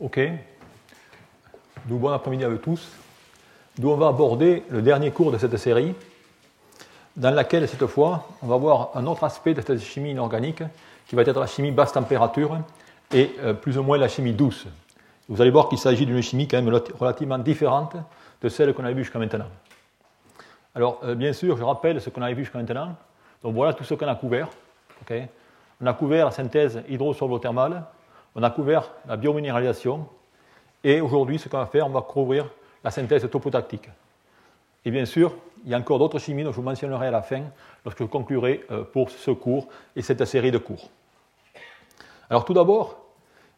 OK. Donc bon après-midi à vous tous. Donc on va aborder le dernier cours de cette série, dans laquelle, cette fois, on va voir un autre aspect de cette chimie inorganique, qui va être la chimie basse température et plus ou moins la chimie douce. Vous allez voir qu'il s'agit d'une chimie quand même relativement différente de celle qu'on a vue jusqu'à maintenant. Alors, bien sûr, je rappelle ce qu'on a vu jusqu'à maintenant. Donc voilà tout ce qu'on a couvert. Okay. On a couvert la synthèse hydrosolvothermale, on a couvert la biominéralisation, et aujourd'hui, ce qu'on va faire, on va couvrir la synthèse topotactique. Et bien sûr, il y a encore d'autres chimies dont je vous mentionnerai à la fin, lorsque je conclurai pour ce cours et cette série de cours. Alors tout d'abord,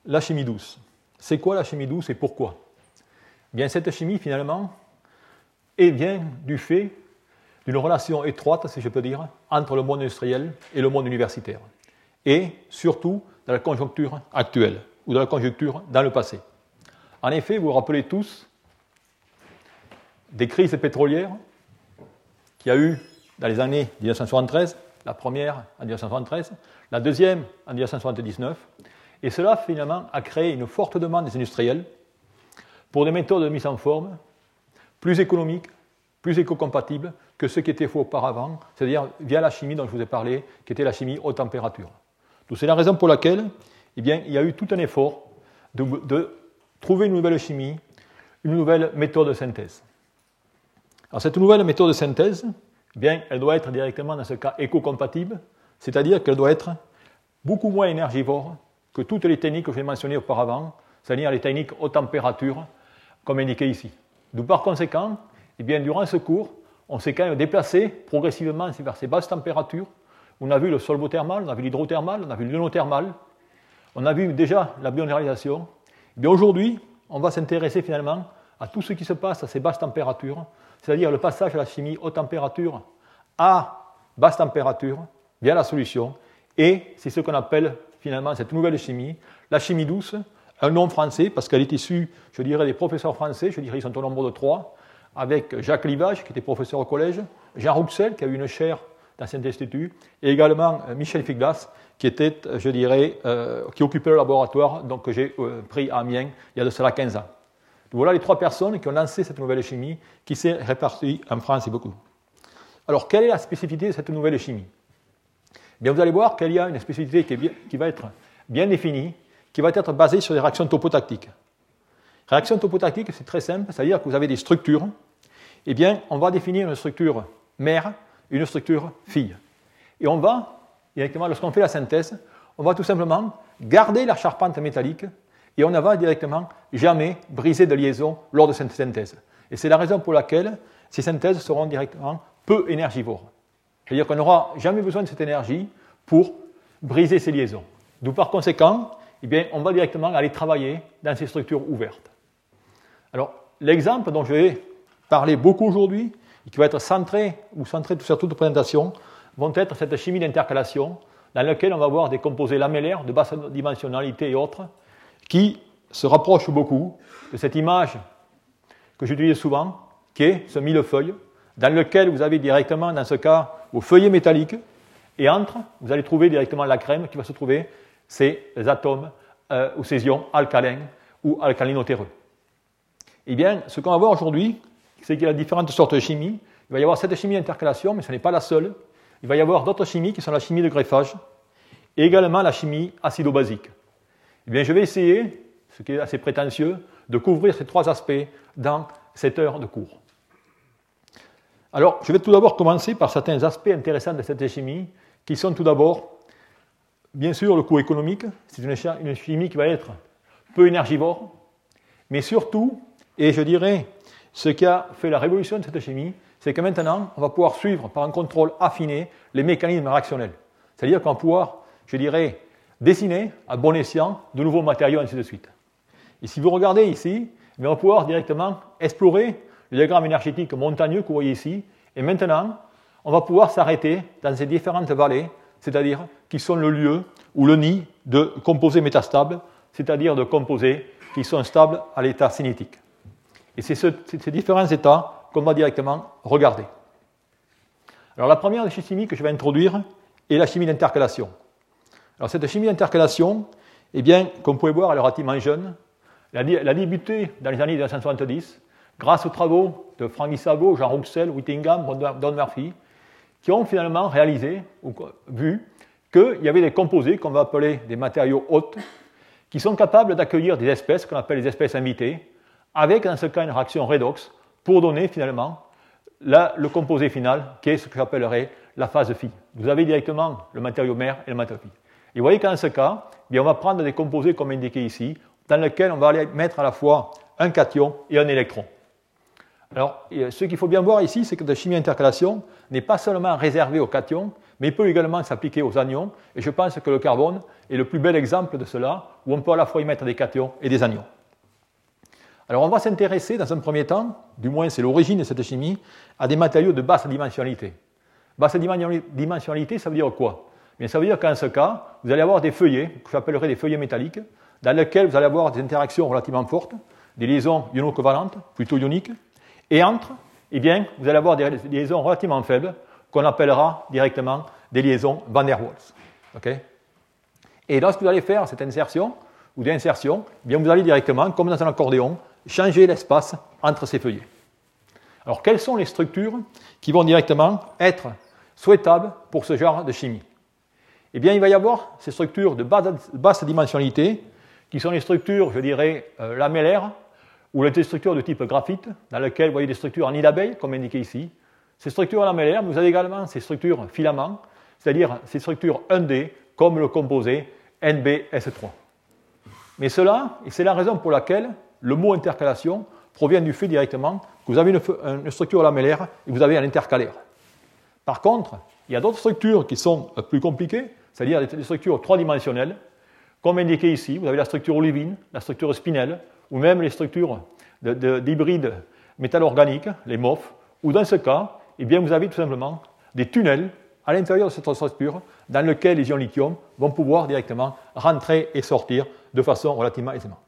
la chimie douce. C'est quoi la chimie douce et pourquoi? Bien, cette chimie, finalement, est bien du fait d'une relation étroite, si je peux dire, entre le monde industriel et le monde universitaire, et surtout dans la conjoncture actuelle, ou dans la conjoncture dans le passé. En effet, vous vous rappelez tous des crises pétrolières qu'il y a eu dans les années 1973, la première en 1973, la deuxième en 1979, et cela finalement a créé une forte demande des industriels pour des méthodes de mise en forme plus économiques, plus éco-compatibles que ce qui était fait auparavant, c'est-à-dire via la chimie dont je vous ai parlé, qui était la chimie haute température. Donc c'est la raison pour laquelle il y a eu tout un effort de trouver une nouvelle chimie, une nouvelle méthode de synthèse. Alors cette nouvelle méthode de synthèse, elle doit être directement dans ce cas éco-compatible, c'est-à-dire qu'elle doit être beaucoup moins énergivore que toutes les techniques que j'ai mentionnées auparavant, c'est-à-dire les techniques haute température, comme indiqué ici. Donc par conséquent, durant ce cours, on s'est quand même déplacé progressivement vers ces basses températures. On a vu le solvothermal, on a vu l'hydrothermal, on a vu l'ionothermal, on a vu déjà la biominéralisation. Aujourd'hui, on va s'intéresser finalement à tout ce qui se passe à ces basses températures, c'est-à-dire le passage à la chimie haute température à basse température via la solution, et c'est ce qu'on appelle finalement cette nouvelle chimie, la chimie douce, un nom français parce qu'elle est issue, je dirais, des professeurs français, je dirais ils sont au nombre de 3, avec Jacques Livage qui était professeur au collège, Jean Rouxel qui a eu une chaire dans cet institut, et également Michel Figlas qui était, je dirais, qui occupait le laboratoire donc, que j'ai pris à Amiens il y a de cela 15 ans. Voilà les 3 personnes qui ont lancé cette nouvelle chimie qui s'est répartie en France et beaucoup. Alors, quelle est la spécificité de cette nouvelle chimie? Vous allez voir qu'il y a une spécificité qui va être bien définie, qui va être basée sur des réactions topotactiques. Réaction topotactique, c'est très simple, c'est-à-dire que vous avez des structures. Eh bien, on va définir une structure mère et une structure fille. Et on va, directement, lorsqu'on fait la synthèse, on va tout simplement garder la charpente métallique et on ne va directement jamais briser de liaison lors de cette synthèse. Et c'est la raison pour laquelle ces synthèses seront directement peu énergivores. C'est-à-dire qu'on n'aura jamais besoin de cette énergie pour briser ces liaisons. D'où par conséquent, on va directement aller travailler dans ces structures ouvertes. Alors, l'exemple dont je vais parler beaucoup aujourd'hui, et qui va être centré sur toute présentation, vont être cette chimie d'intercalation, dans laquelle on va voir des composés lamellaires de basse dimensionnalité et autres, qui se rapprochent beaucoup de cette image que j'utilise souvent, qui est ce millefeuille, dans lequel vous avez directement, dans ce cas, vos feuillets métalliques, et entre, vous allez trouver directement la crème qui va se trouver ces atomes ou ces ions alcalins ou alcalinotéreux. Eh bien, ce qu'on va voir aujourd'hui, c'est qu'il y a différentes sortes de chimies. Il va y avoir cette chimie d'intercalation, mais ce n'est pas la seule. Il va y avoir d'autres chimies qui sont la chimie de greffage et également la chimie acido-basique. Eh bien, je vais essayer, ce qui est assez prétentieux, de couvrir ces 3 aspects dans cette heure de cours. Alors, je vais tout d'abord commencer par certains aspects intéressants de cette chimie, qui sont tout d'abord, bien sûr, le coût économique. C'est une chimie qui va être peu énergivore, mais surtout, et je dirais, ce qui a fait la révolution de cette chimie, c'est que maintenant, on va pouvoir suivre par un contrôle affiné les mécanismes réactionnels. C'est-à-dire qu'on va pouvoir, je dirais, dessiner à bon escient de nouveaux matériaux, ainsi de suite. Et si vous regardez ici, on va pouvoir directement explorer le diagramme énergétique montagneux que vous voyez ici. Et maintenant, on va pouvoir s'arrêter dans ces différentes vallées, c'est-à-dire qui sont le lieu ou le nid de composés métastables, c'est-à-dire de composés qui sont stables à l'état cinétique. Et c'est ces différents états qu'on va directement regarder. Alors la première chimie que je vais introduire est la chimie d'intercalation. Alors cette chimie d'intercalation, comme vous pouvez voir, elle est relativement jeune. La débutée dans les années 1970 grâce aux travaux de Franck Savo, Jean Rouxel, Whittingham, Don Murphy, qui ont finalement réalisé ou vu qu'il y avait des composés qu'on va appeler des matériaux hôtes qui sont capables d'accueillir des espèces qu'on appelle les espèces invitées, avec dans ce cas une réaction redox pour donner finalement le composé final qui est ce que j'appellerais la phase phi. Vous avez directement le matériau mère et le matériau phi. Et vous voyez qu'en ce cas, on va prendre des composés comme indiqué ici, dans lesquels on va aller mettre à la fois un cation et un électron. Alors, ce qu'il faut bien voir ici, c'est que la chimie intercalation n'est pas seulement réservée aux cations, mais peut également s'appliquer aux anions, et je pense que le carbone est le plus bel exemple de cela, où on peut à la fois y mettre des cations et des anions. Alors, on va s'intéresser dans un premier temps, du moins c'est l'origine de cette chimie, à des matériaux de basse dimensionnalité. Basse dimensionnalité, ça veut dire quoi? Bien, ça veut dire qu'en ce cas, vous allez avoir des feuillets, que j'appellerai des feuillets métalliques, dans lesquels vous allez avoir des interactions relativement fortes, des liaisons iono-covalentes, plutôt ioniques, et entre, eh bien, vous allez avoir des liaisons relativement faibles, qu'on appellera directement des liaisons van der Waals. Okay, et lorsque vous allez faire cette insertion, ou d'insertion, eh bien, vous allez directement, comme dans un accordéon, changer l'espace entre ces feuillets. Alors, quelles sont les structures qui vont directement être souhaitables pour ce genre de chimie? Eh bien, il va y avoir ces structures de basse dimensionnalité, qui sont les structures, je dirais, lamellaires, ou les structures de type graphite, dans lesquelles vous voyez des structures en nid d'abeille, comme indiqué ici. Ces structures lamellaires, mais vous avez également ces structures filaments, c'est-à-dire ces structures 1D, comme le composé NbS3. Mais cela, et c'est la raison pour laquelle le mot intercalation provient du fait directement que vous avez une structure lamellaire et vous avez un intercalaire. Par contre, il y a d'autres structures qui sont plus compliquées, c'est-à-dire des structures trois-dimensionnelles. Comme indiqué ici, vous avez la structure olivine, la structure spinelle, ou même les structures d'hybrides métallo-organiques, les MOF, où dans ce cas, eh bien, vous avez tout simplement des tunnels à l'intérieur de cette structure dans lesquels les ions lithium vont pouvoir directement rentrer et sortir de façon relativement aisément.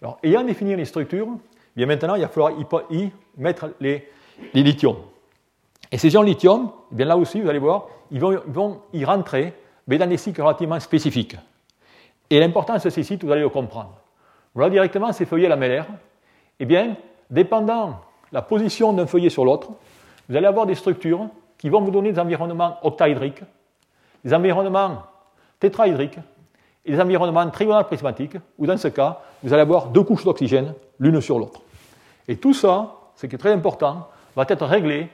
Alors, ayant défini les structures, eh bien maintenant, il va falloir y mettre les lithiums. Et ces ions lithium, eh bien là aussi, vous allez voir, ils vont y rentrer, mais dans des cycles relativement spécifiques. Et l'importance de ces sites, vous allez le comprendre. Voilà directement ces feuillets lamellaires. Eh bien, dépendant la position d'un feuillet sur l'autre, vous allez avoir des structures qui vont vous donner des environnements octaédriques, des environnements tétraédriques et des environnements trigonales prismatiques, où dans ce cas, vous allez avoir deux couches d'oxygène l'une sur l'autre. Et tout ça, ce qui est très important, va être réglé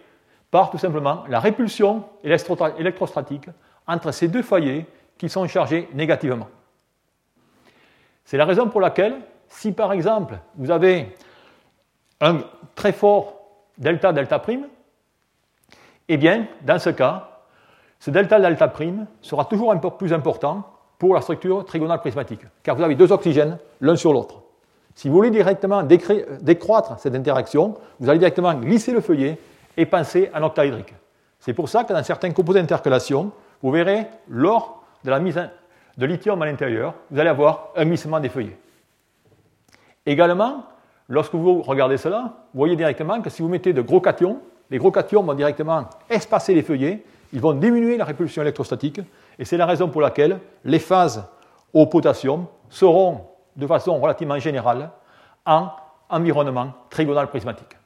par tout simplement la répulsion électrostatique entre ces deux feuillets qui sont chargés négativement. C'est la raison pour laquelle, si par exemple vous avez un très fort delta-delta', eh bien, dans ce cas, ce delta-delta' sera toujours un peu plus important pour la structure trigonale prismatique, car vous avez deux oxygènes l'un sur l'autre. Si vous voulez directement décroître cette interaction, vous allez directement glisser le feuillet et penser en octaédrique. C'est pour ça que dans certains composés d'intercalation, vous verrez, lors de la mise de lithium à l'intérieur, vous allez avoir un glissement des feuillets. Également, lorsque vous regardez cela, vous voyez directement que si vous mettez de gros cations, les gros cations vont directement espacer les feuillets, ils vont diminuer la répulsion électrostatique, et c'est la raison pour laquelle les phases au potassium seront, de façon relativement générale, en environnement trigonal prismatique.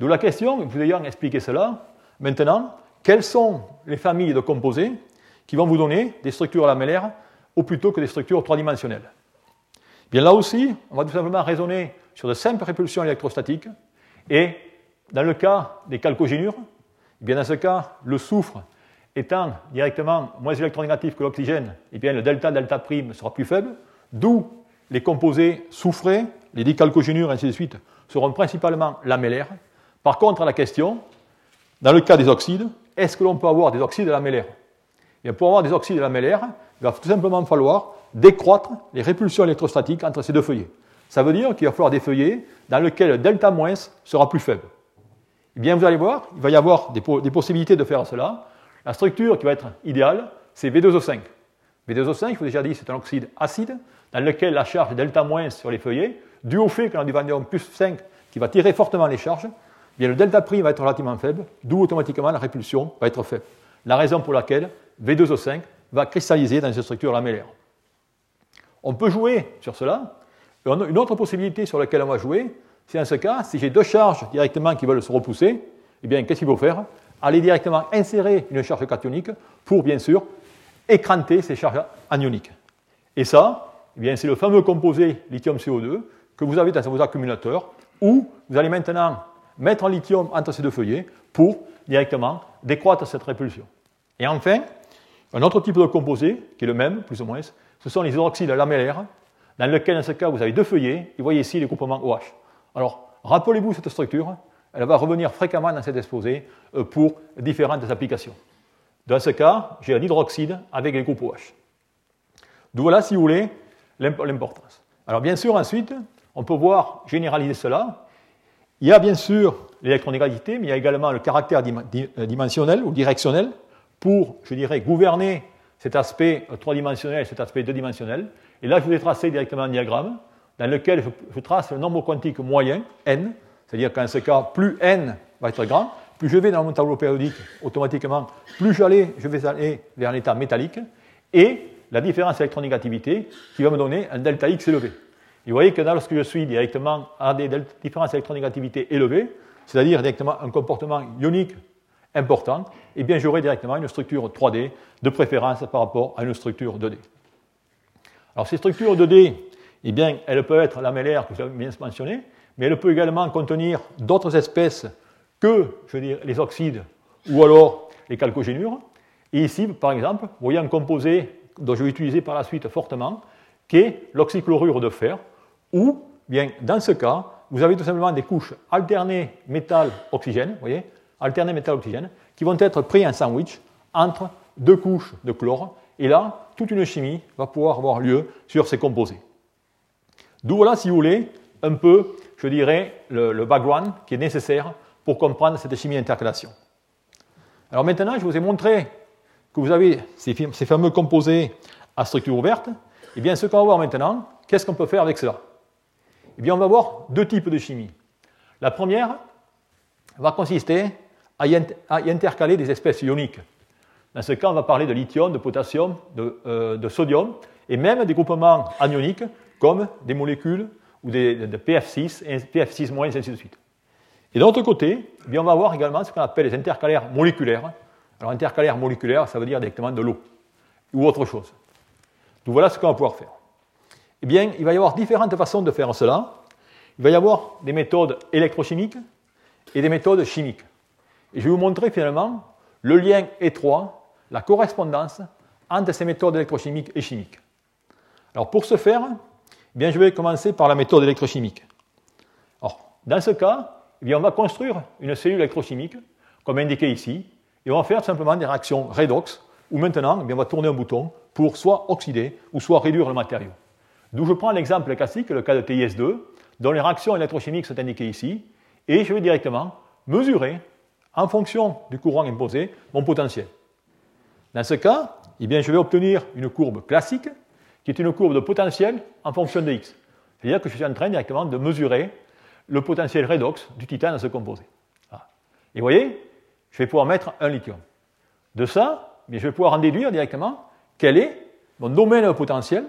D'où la question, vous ayant expliqué cela, maintenant, quelles sont les familles de composés qui vont vous donner des structures lamellaires ou plutôt que des structures trois-dimensionnelles? Bien là aussi, on va tout simplement raisonner sur de simples répulsions électrostatiques et dans le cas des chalcogénures, bien dans ce cas, le soufre étant directement moins électronégatif que l'oxygène, le delta-delta' sera plus faible, d'où les composés soufrés, les dichalcogénures, ainsi de suite, seront principalement lamellaires. Par contre, la question, dans le cas des oxydes, est-ce que l'on peut avoir des oxydes lamellaires? Et pour avoir des oxydes lamellaires, il va tout simplement falloir décroître les répulsions électrostatiques entre ces deux feuillets. Ça veut dire qu'il va falloir des feuillets dans lesquels le delta- sera plus faible. Eh bien, vous allez voir, il va y avoir des possibilités de faire cela. La structure qui va être idéale, c'est V2O5. V2O5, je vous ai déjà dit, c'est un oxyde acide dans lequel la charge est delta- sur les feuillets, dû au fait qu'on a du vanadium plus 5 qui va tirer fortement les charges. Eh bien, le delta' va être relativement faible, d'où automatiquement la répulsion va être faible. La raison pour laquelle V2O5 va cristalliser dans une structure lamellaire. On peut jouer sur cela, Une autre possibilité sur laquelle on va jouer, c'est dans ce cas, si j'ai deux charges directement qui veulent se repousser, eh bien, qu'est-ce qu'il faut faire? Aller directement insérer une charge cationique pour, bien sûr, écranter ces charges anioniques. Et ça, eh bien, c'est le fameux composé lithium-CO2 que vous avez dans vos accumulateurs, où vous allez maintenant mettre un lithium entre ces deux feuillets pour directement décroître cette répulsion. Et enfin, un autre type de composé, qui est le même, plus ou moins, ce sont les hydroxydes lamellaires, dans lequel, dans ce cas, vous avez deux feuillets, et vous voyez ici les groupements OH. Alors, rappelez-vous cette structure, elle va revenir fréquemment dans cet exposé pour différentes applications. Dans ce cas, j'ai un hydroxyde avec les groupes OH. D'où voilà, si vous voulez, l'importance. Alors, bien sûr, ensuite, on peut voir généraliser cela. Il y a bien sûr l'électronégalité, mais il y a également le caractère dimensionnel ou directionnel pour, je dirais, gouverner cet aspect trois-dimensionnel et cet aspect deux-dimensionnel. Et là, je vous ai tracé directement un diagramme dans lequel je trace le nombre quantique moyen, n, c'est-à-dire qu'en ce cas, plus n va être grand, plus je vais dans mon tableau périodique, automatiquement, plus je vais aller vers l'état métallique, et la différence électronégativité qui va me donner un delta X élevé. Et vous voyez que là, lorsque je suis directement à des différences électronégativité élevées, c'est-à-dire directement un comportement ionique important, eh bien j'aurai directement une structure 3D de préférence par rapport à une structure 2D. Alors ces structures 2D, eh bien, elles peuvent être lamellaires, que j'avais bien mentionné, mais elles peuvent également contenir d'autres espèces que, je veux dire, les oxydes ou alors les chalcogénures. Et ici, par exemple, vous voyez un composé dont je vais utiliser par la suite fortement, qui est l'oxychlorure de fer, où, bien, dans ce cas, vous avez tout simplement des couches alternées métal-oxygène, vous voyez, alternées métal-oxygène, qui vont être pris en sandwich entre deux couches de chlore, et là, toute une chimie va pouvoir avoir lieu sur ces composés. D'où voilà, si vous voulez, un peu, je dirais, le background qui est nécessaire pour comprendre cette chimie d'intercalation. Alors maintenant, je vous ai montré que vous avez ces fameux composés à structure ouverte. Eh bien, ce qu'on va voir maintenant, qu'est-ce qu'on peut faire avec cela? Eh bien, on va voir deux types de chimie. La première va consister à y intercaler des espèces ioniques. Dans ce cas, on va parler de lithium, de potassium, de sodium, et même des groupements anioniques, comme des molécules ou de PF6, et PF6-, et ainsi de suite. Et de l'autre côté, eh bien, on va avoir également ce qu'on appelle les intercalaires moléculaires. Alors, intercalaires moléculaires, ça veut dire directement de l'eau, ou autre chose. Donc, voilà ce qu'on va pouvoir faire. Eh bien, il va y avoir différentes façons de faire cela. Il va y avoir des méthodes électrochimiques et des méthodes chimiques. Et je vais vous montrer finalement le lien étroit, la correspondance entre ces méthodes électrochimiques et chimiques. Alors, pour ce faire, eh bien, je vais commencer par la méthode électrochimique. Alors, dans ce cas, eh bien, on va construire une cellule électrochimique, comme indiqué ici, et on va faire simplement des réactions redox, où maintenant, eh bien, on va tourner un bouton pour soit oxyder ou soit réduire le matériau. D'où je prends l'exemple classique, le cas de TiS2, dont les réactions électrochimiques sont indiquées ici, et je vais directement mesurer, en fonction du courant imposé, mon potentiel. Dans ce cas, eh bien, je vais obtenir une courbe classique, qui est une courbe de potentiel en fonction de X. C'est-à-dire que je suis en train directement de mesurer le potentiel redox du titane dans ce composé. Voilà. Et vous voyez, je vais pouvoir mettre un lithium. De ça, je vais pouvoir en déduire directement quel est mon domaine potentiel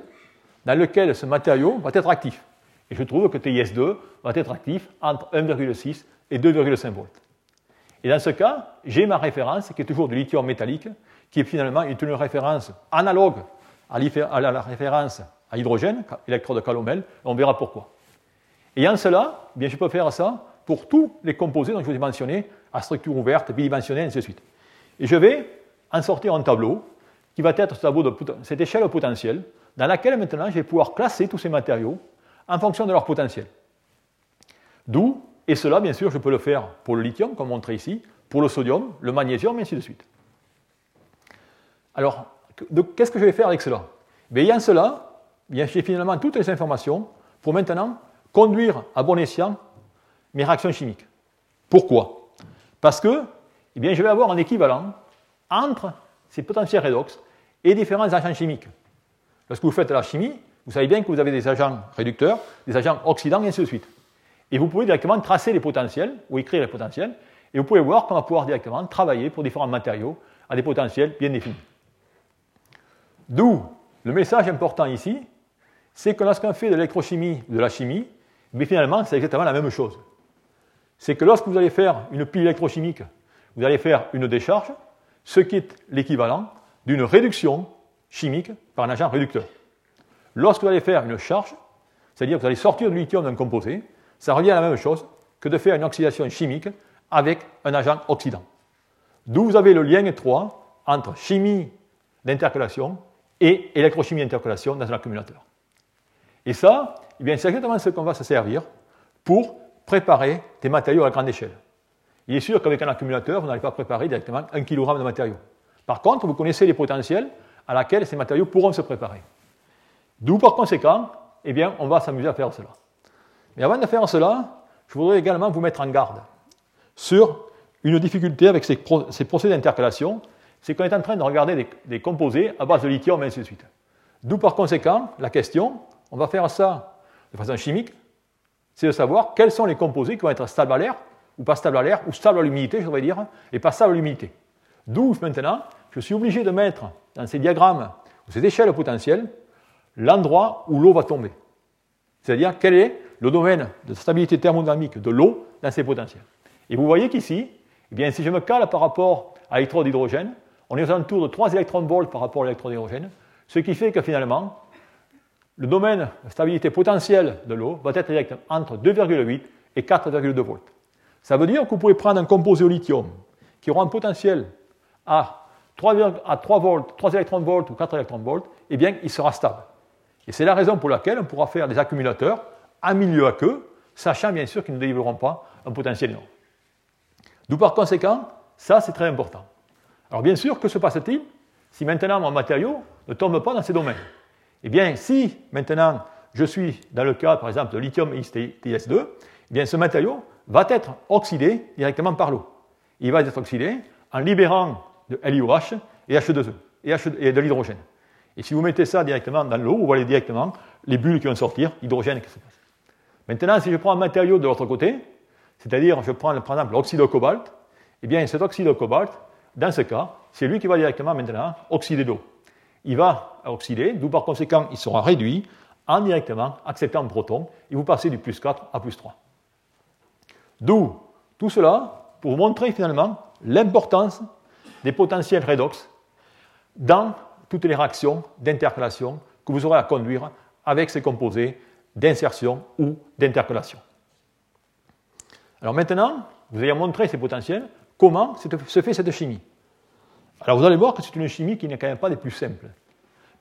dans lequel ce matériau va être actif. Et je trouve que TiS2 va être actif entre 1,6 et 2,5 volts. Et dans ce cas, j'ai ma référence qui est toujours du lithium métallique, qui est finalement une référence analogue à la référence à hydrogène, électrode de Calomel, on verra pourquoi. Et en cela, eh bien, je peux faire ça pour tous les composés dont je vous ai mentionné, à structure ouverte, bidimensionnelle, et ainsi de suite. Et je vais en sortir un tableau, qui va être ce tableau de cette échelle potentielle, dans laquelle maintenant je vais pouvoir classer tous ces matériaux en fonction de leur potentiel. D'où, et cela bien sûr, je peux le faire pour le lithium, comme montré ici, pour le sodium, le magnésium, et ainsi de suite. Alors, qu'est-ce que je vais faire avec cela? Bien, ayant cela, j'ai finalement toutes les informations pour maintenant conduire à bon escient mes réactions chimiques. Pourquoi? Parce que je vais avoir un équivalent entre ces potentiels redox et différents agents chimiques. Lorsque vous faites la chimie, vous savez bien que vous avez des agents réducteurs, des agents oxydants, et ainsi de suite. Et vous pouvez directement tracer les potentiels ou écrire les potentiels, et vous pouvez voir qu'on va pouvoir directement travailler pour différents matériaux à des potentiels bien définis. D'où le message important ici, c'est que lorsqu'on fait de l'électrochimie, de la chimie, mais finalement, c'est exactement la même chose. C'est que lorsque vous allez faire une pile électrochimique, vous allez faire une décharge, ce qui est l'équivalent d'une réduction chimique par un agent réducteur. Lorsque vous allez faire une charge, c'est-à-dire que vous allez sortir du lithium d'un composé, ça revient à la même chose que de faire une oxydation chimique avec un agent oxydant. D'où vous avez le lien étroit entre chimie d'intercalation et électrochimie d'intercalation dans un accumulateur. Et ça, eh bien, c'est exactement ce qu'on va se servir pour préparer des matériaux à grande échelle. Il est sûr qu'avec un accumulateur, vous n'allez pas préparer directement 1 kg de matériaux. Par contre, vous connaissez les potentiels à laquelle ces matériaux pourront se préparer. D'où, par conséquent, eh bien, on va s'amuser à faire cela. Mais avant de faire cela, je voudrais également vous mettre en garde sur une difficulté avec ces procédés d'intercalation, c'est qu'on est en train de regarder des composés à base de lithium, et ainsi de suite. D'où, par conséquent, la question, on va faire ça de façon chimique, c'est de savoir quels sont les composés qui vont être stables à l'air, ou pas stables à l'air, ou stables à l'humidité, je devrais dire, et pas stables à l'humidité. D'où, maintenant, je suis obligé de mettre dans ces diagrammes, ou ces échelles potentielles, l'endroit où l'eau va tomber. C'est-à-dire, quel est le domaine de stabilité thermodynamique de l'eau dans ces potentiels. Et vous voyez qu'ici, eh bien, si je me cale par rapport à l'électrode d'hydrogène, on est aux alentours de 3 électron-volts par rapport à l'électrode d'hydrogène, ce qui fait que finalement, le domaine de stabilité potentielle de l'eau va être direct entre 2,8 et 4,2 volts. Ça veut dire que vous pouvez prendre un composé au lithium qui aura un potentiel à 3 électron-volts ou 4 électron-volts, eh bien, il sera stable. Et c'est la raison pour laquelle on pourra faire des accumulateurs à milieu aqueux, sachant bien sûr qu'ils ne délivreront pas un potentiel énorme. D'où par conséquent, ça c'est très important. Alors bien sûr, que se passe-t-il si maintenant mon matériau ne tombe pas dans ces domaines? Eh bien, si maintenant je suis dans le cas par exemple de lithium TiS2, eh bien ce matériau va être oxydé directement par l'eau. Il va être oxydé en libérant de LiOH et H2E et de l'hydrogène. Et si vous mettez ça directement dans l'eau, vous voyez directement les bulles qui vont sortir, hydrogène, etc. Maintenant, si je prends un matériau de l'autre côté, c'est-à-dire je prends par exemple l'oxyde de cobalt, eh bien cet oxyde de cobalt, dans ce cas, c'est lui qui va directement maintenant oxyder l'eau. Il va oxyder, d'où par conséquent il sera réduit en directement acceptant un proton, et vous passez du plus 4 à plus 3. D'où tout cela pour vous montrer finalement l'importance des potentiels redox dans toutes les réactions d'intercalation que vous aurez à conduire avec ces composés d'insertion ou d'intercalation. Alors maintenant, vous allez montrer ces potentiels, comment se fait cette chimie. Alors vous allez voir que c'est une chimie qui n'est quand même pas des plus simples.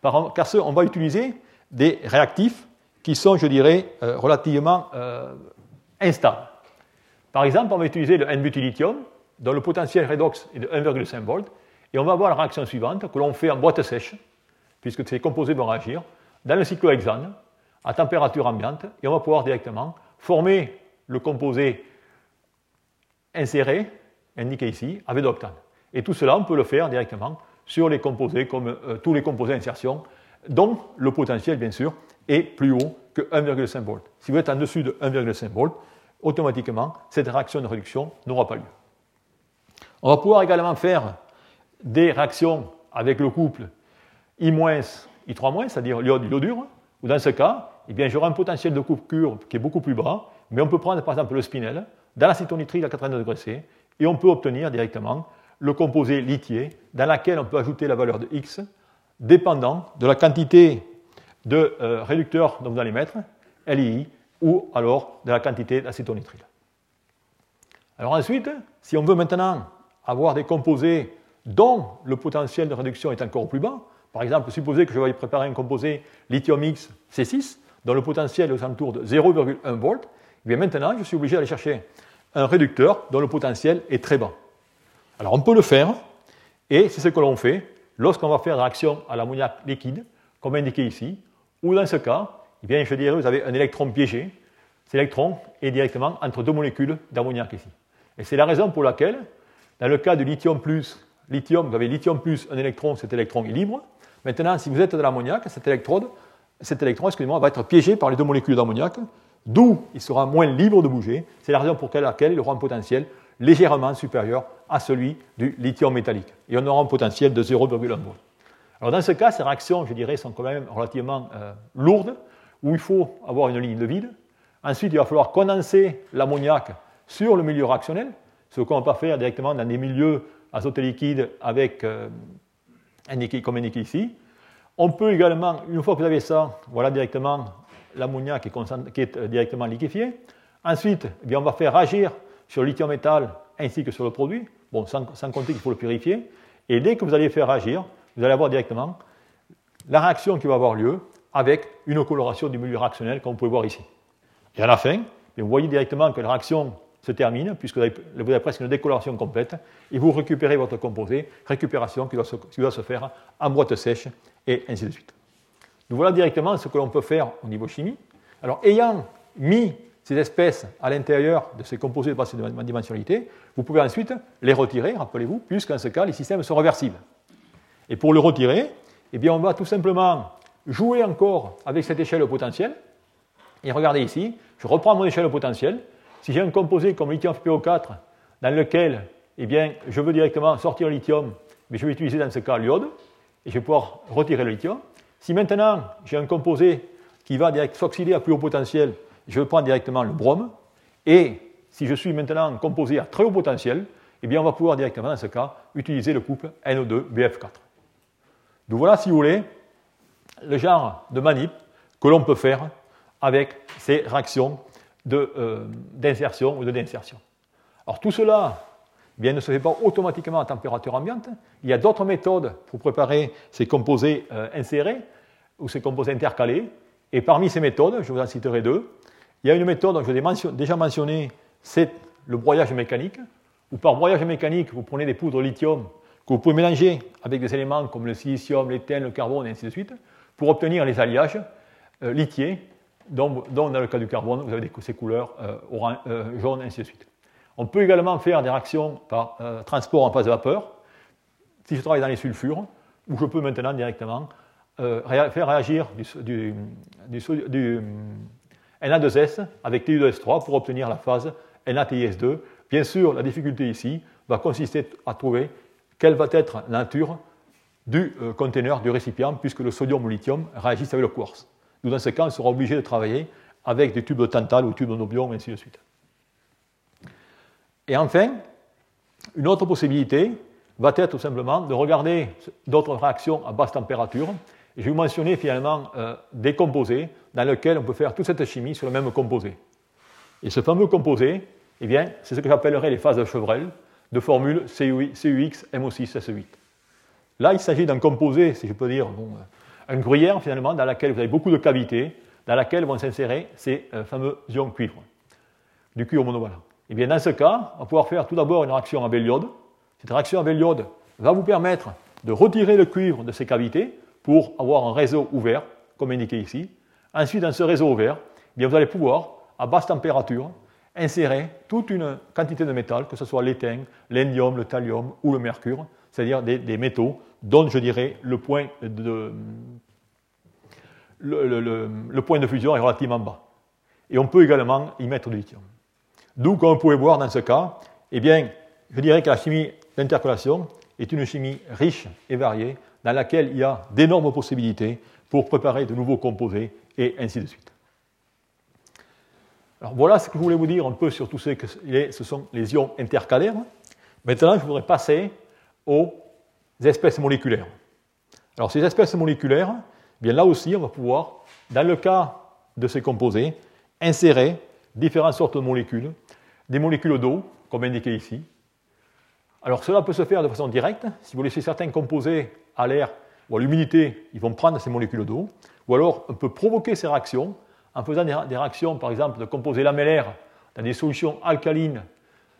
Car on va utiliser des réactifs qui sont, je dirais, relativement instables. Par exemple, on va utiliser le N-butylithium, dont le potentiel redox est de 1,5 V, et on va voir la réaction suivante que l'on fait en boîte sèche, puisque ces composés vont réagir, dans le cyclohexane, à température ambiante, et on va pouvoir directement former le composé inséré, indiqué ici, avec de l'octane. Et tout cela, on peut le faire directement sur les composés, comme tous les composés d'insertion, dont le potentiel, bien sûr, est plus haut que 1,5 V. Si vous êtes en dessus de 1,5 V, automatiquement, cette réaction de réduction n'aura pas lieu. On va pouvoir également faire des réactions avec le couple I-, I3-, c'est-à-dire l'iodure, où dans ce cas, eh bien, j'aurai un potentiel de couple cure qui est beaucoup plus bas, mais on peut prendre par exemple le spinel dans l'acétonitrile à 90 degrés C, et on peut obtenir directement le composé lithié dans lequel on peut ajouter la valeur de X dépendant de la quantité de réducteur dont vous allez mettre, LiI, ou alors de la quantité d'acétonitrile. Alors ensuite, si on veut maintenant avoir des composés dont le potentiel de réduction est encore plus bas, par exemple, supposez que je vais préparer un composé lithium-X C6 dont le potentiel est aux alentours de 0,1 V, eh bien maintenant, je suis obligé d'aller chercher un réducteur dont le potentiel est très bas. Alors on peut le faire, et c'est ce que l'on fait lorsqu'on va faire une réaction à l'ammoniac liquide, comme indiqué ici, ou dans ce cas, eh bien, je dirais, vous avez un électron piégé, cet électron est directement entre deux molécules d'ammoniac ici. Et c'est la raison pour laquelle, dans le cas du lithium, vous avez lithium plus un électron, cet électron est libre. Maintenant, si vous êtes dans l'ammoniac, cet électron, excusez-moi, va être piégé par les deux molécules d'ammoniac, d'où il sera moins libre de bouger. C'est la raison pour laquelle il aura un potentiel légèrement supérieur à celui du lithium métallique. Et on aura un potentiel de 0,1 V. Alors dans ce cas, ces réactions, je dirais, sont quand même relativement lourdes, où il faut avoir une ligne de vide. Ensuite, il va falloir condenser l'ammoniac sur le milieu réactionnel, ce qu'on ne peut pas faire directement dans des milieux azotés liquides avec, comme indiqué ici. On peut également, une fois que vous avez ça, voilà directement l'ammoniac qui est directement liquéfié. Ensuite, eh bien, on va faire agir sur le lithium métal ainsi que sur le produit, bon, sans compter qu'il faut le purifier. Et dès que vous allez faire agir, vous allez avoir directement la réaction qui va avoir lieu avec une coloration du milieu réactionnel comme vous pouvez voir ici. Et à la fin, vous voyez directement que la réaction se termine puisque vous avez presque une décoloration complète et vous récupérez votre composé, récupération qui doit se faire en boîte sèche et ainsi de suite. Donc voilà directement ce que l'on peut faire au niveau chimie. Alors ayant mis ces espèces à l'intérieur de ces composés de basse dimensionnalité, vous pouvez ensuite les retirer, rappelez-vous, puisqu'en ce cas, les systèmes sont réversibles. Et pour le retirer, eh bien, on va tout simplement jouer encore avec cette échelle potentielle. Et regardez ici, je reprends mon échelle potentielle. Si j'ai un composé comme lithium FeO4, dans lequel eh bien, je veux directement sortir le lithium, mais je vais utiliser dans ce cas l'iode, et je vais pouvoir retirer le lithium. Si maintenant, j'ai un composé qui va s'oxyder à plus haut potentiel, je vais prendre directement le brome, et si je suis maintenant composé à très haut potentiel, eh bien on va pouvoir directement, dans ce cas, utiliser le couple NO2-BF4. Donc voilà, si vous voulez, le genre de manip que l'on peut faire avec ces réactions d'insertion ou de déinsertion. Alors tout cela eh bien, ne se fait pas automatiquement à température ambiante. Il y a d'autres méthodes pour préparer ces composés insérés ou ces composés intercalés. Et parmi ces méthodes, je vous en citerai deux. Il y a une méthode dont je vous ai déjà mentionné, c'est le broyage mécanique, où par broyage mécanique, vous prenez des poudres lithium que vous pouvez mélanger avec des éléments comme le silicium, l'éthène, le carbone, et ainsi de suite, pour obtenir les alliages lithiers, dont dans le cas du carbone, vous avez ces couleurs jaunes, et ainsi de suite. On peut également faire des réactions par transport en phase de vapeur, si je travaille dans les sulfures, où je peux maintenant directement faire réagir du Na2S avec TiO2S3 pour obtenir la phase Na-TiS2. Bien sûr, la difficulté ici va consister à trouver quelle va être la nature du conteneur, du récipient, puisque le sodium ou le lithium réagissent avec le quartz. Donc, dans ce cas, on sera obligé de travailler avec des tubes de tantal ou tubes de niobium, et ainsi de suite. Et enfin, une autre possibilité va être tout simplement de regarder d'autres réactions à basse température. Et je vais vous mentionner finalement des composés dans lesquels on peut faire toute cette chimie sur le même composé. Et ce fameux composé, eh bien, c'est ce que j'appellerais les phases de Chevrel, de formule CuX-MO6-S8. Là, il s'agit d'un composé, si je peux dire, une gruyère finalement, dans laquelle vous avez beaucoup de cavités, dans laquelle vont s'insérer ces fameux ions cuivre, du cuivre monovalent. Eh bien, dans ce cas, on va pouvoir faire tout d'abord une réaction avec l'iode. Cette réaction avec l'iode va vous permettre de retirer le cuivre de ces cavités pour avoir un réseau ouvert, comme indiqué ici. Ensuite, dans ce réseau ouvert, eh bien, vous allez pouvoir, à basse température, insérer toute une quantité de métal, que ce soit l'étain, l'indium, le thallium ou le mercure, c'est-à-dire des métaux dont, je dirais, le point de fusion est relativement bas. Et on peut également y mettre du lithium. D'où, comme vous pouvez voir dans ce cas, eh bien, je dirais que la chimie d'intercalation est une chimie riche et variée dans laquelle il y a d'énormes possibilités pour préparer de nouveaux composés et ainsi de suite. Alors voilà ce que je voulais vous dire un peu sur tout ce que ce sont les ions intercalaires. Maintenant, je voudrais passer aux espèces moléculaires. Alors ces espèces moléculaires, eh bien là aussi, on va pouvoir, dans le cas de ces composés, insérer différentes sortes de molécules, des molécules d'eau, comme indiqué ici. Alors cela peut se faire de façon directe. Si vous laissez certains composés à l'air ou à l'humidité, ils vont prendre ces molécules d'eau. Ou alors on peut provoquer ces réactions en faisant des réactions, par exemple, de composés lamellaires dans des solutions alcalines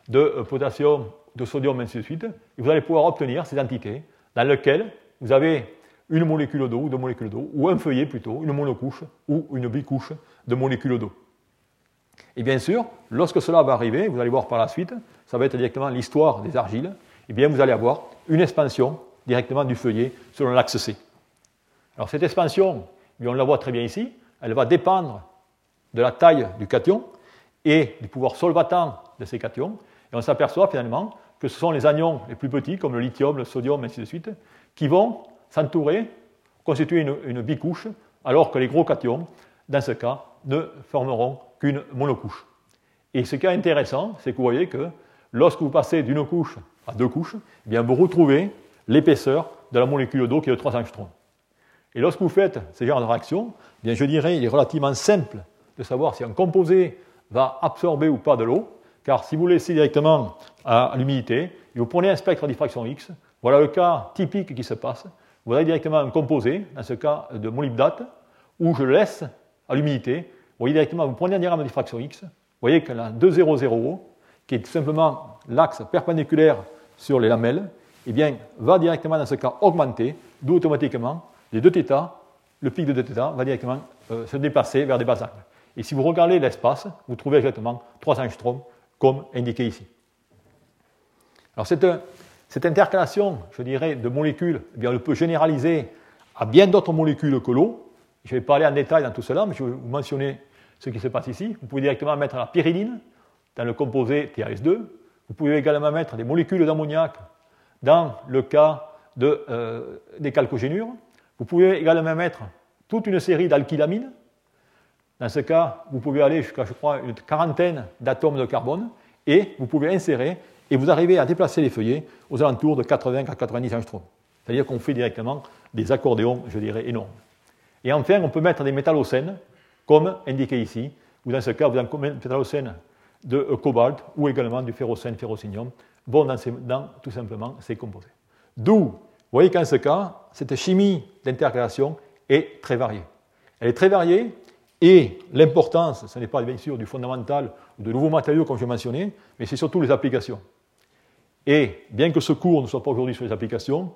de potassium, de sodium, et ainsi de suite. Et vous allez pouvoir obtenir ces entités dans lesquelles vous avez une molécule d'eau ou deux molécules d'eau, ou un feuillet plutôt, une monocouche ou une bicouche de molécules d'eau. Et bien sûr, lorsque cela va arriver, vous allez voir par la suite, ça va être directement l'histoire des argiles, et bien vous allez avoir une expansion directement du feuillet selon l'axe C. Alors cette expansion, on la voit très bien ici, elle va dépendre de la taille du cation et du pouvoir solvatant de ces cations, et on s'aperçoit finalement que ce sont les anions les plus petits, comme le lithium, le sodium, et ainsi de suite, qui vont s'entourer, constituer une bicouche, alors que les gros cations dans ce cas, ne formeront qu'une monocouche. Et ce qui est intéressant, c'est que vous voyez que lorsque vous passez d'une couche à deux couches, eh bien vous retrouvez l'épaisseur de la molécule d'eau qui est de 3 angstroms. Et lorsque vous faites ce genre de réaction, eh bien je dirais qu'il est relativement simple de savoir si un composé va absorber ou pas de l'eau, car si vous laissez directement à l'humidité, et vous prenez un spectre à diffraction X, voilà le cas typique qui se passe, vous avez directement un composé, dans ce cas de molybdate, où je laisse à l'humidité, vous voyez directement, vous prenez un diagramme de diffraction X, vous voyez que la 2,0,0, qui est tout simplement l'axe perpendiculaire sur les lamelles, eh bien, va directement dans ce cas augmenter, d'où automatiquement les 2θ, le pic de 2θ va directement se dépasser vers des bas angles. Et si vous regardez l'espace, vous trouvez exactement 3 angstroms comme indiqué ici. Alors cette intercalation, je dirais, de molécules, eh bien, on peut généraliser à bien d'autres molécules que l'eau. Je ne vais pas aller en détail dans tout cela, mais je vais vous mentionner ce qui se passe ici. Vous pouvez directement mettre la pyridine dans le composé TiS2. Vous pouvez également mettre des molécules d'ammoniac dans le cas des chalcogénures. Vous pouvez également mettre toute une série d'alkylamines. Dans ce cas, vous pouvez aller jusqu'à, je crois, une quarantaine d'atomes de carbone et vous pouvez insérer et vous arrivez à déplacer les feuillets aux alentours de 80 à 90 angstroms. C'est-à-dire qu'on fait directement des accordéons, je dirais, énormes. Et enfin, on peut mettre des métallocènes, comme indiqué ici, ou dans ce cas, vous avez des métallocènes de cobalt ou également du ferrocène, ferrocinium, vont dans tout simplement ces composés. D'où, vous voyez qu'en ce cas, cette chimie d'intercalation est très variée. Elle est très variée. Et l'importance, ce n'est pas bien sûr du fondamental ou de nouveaux matériaux comme je mentionnais, mais c'est surtout les applications. Et bien que ce cours ne soit pas aujourd'hui sur les applications,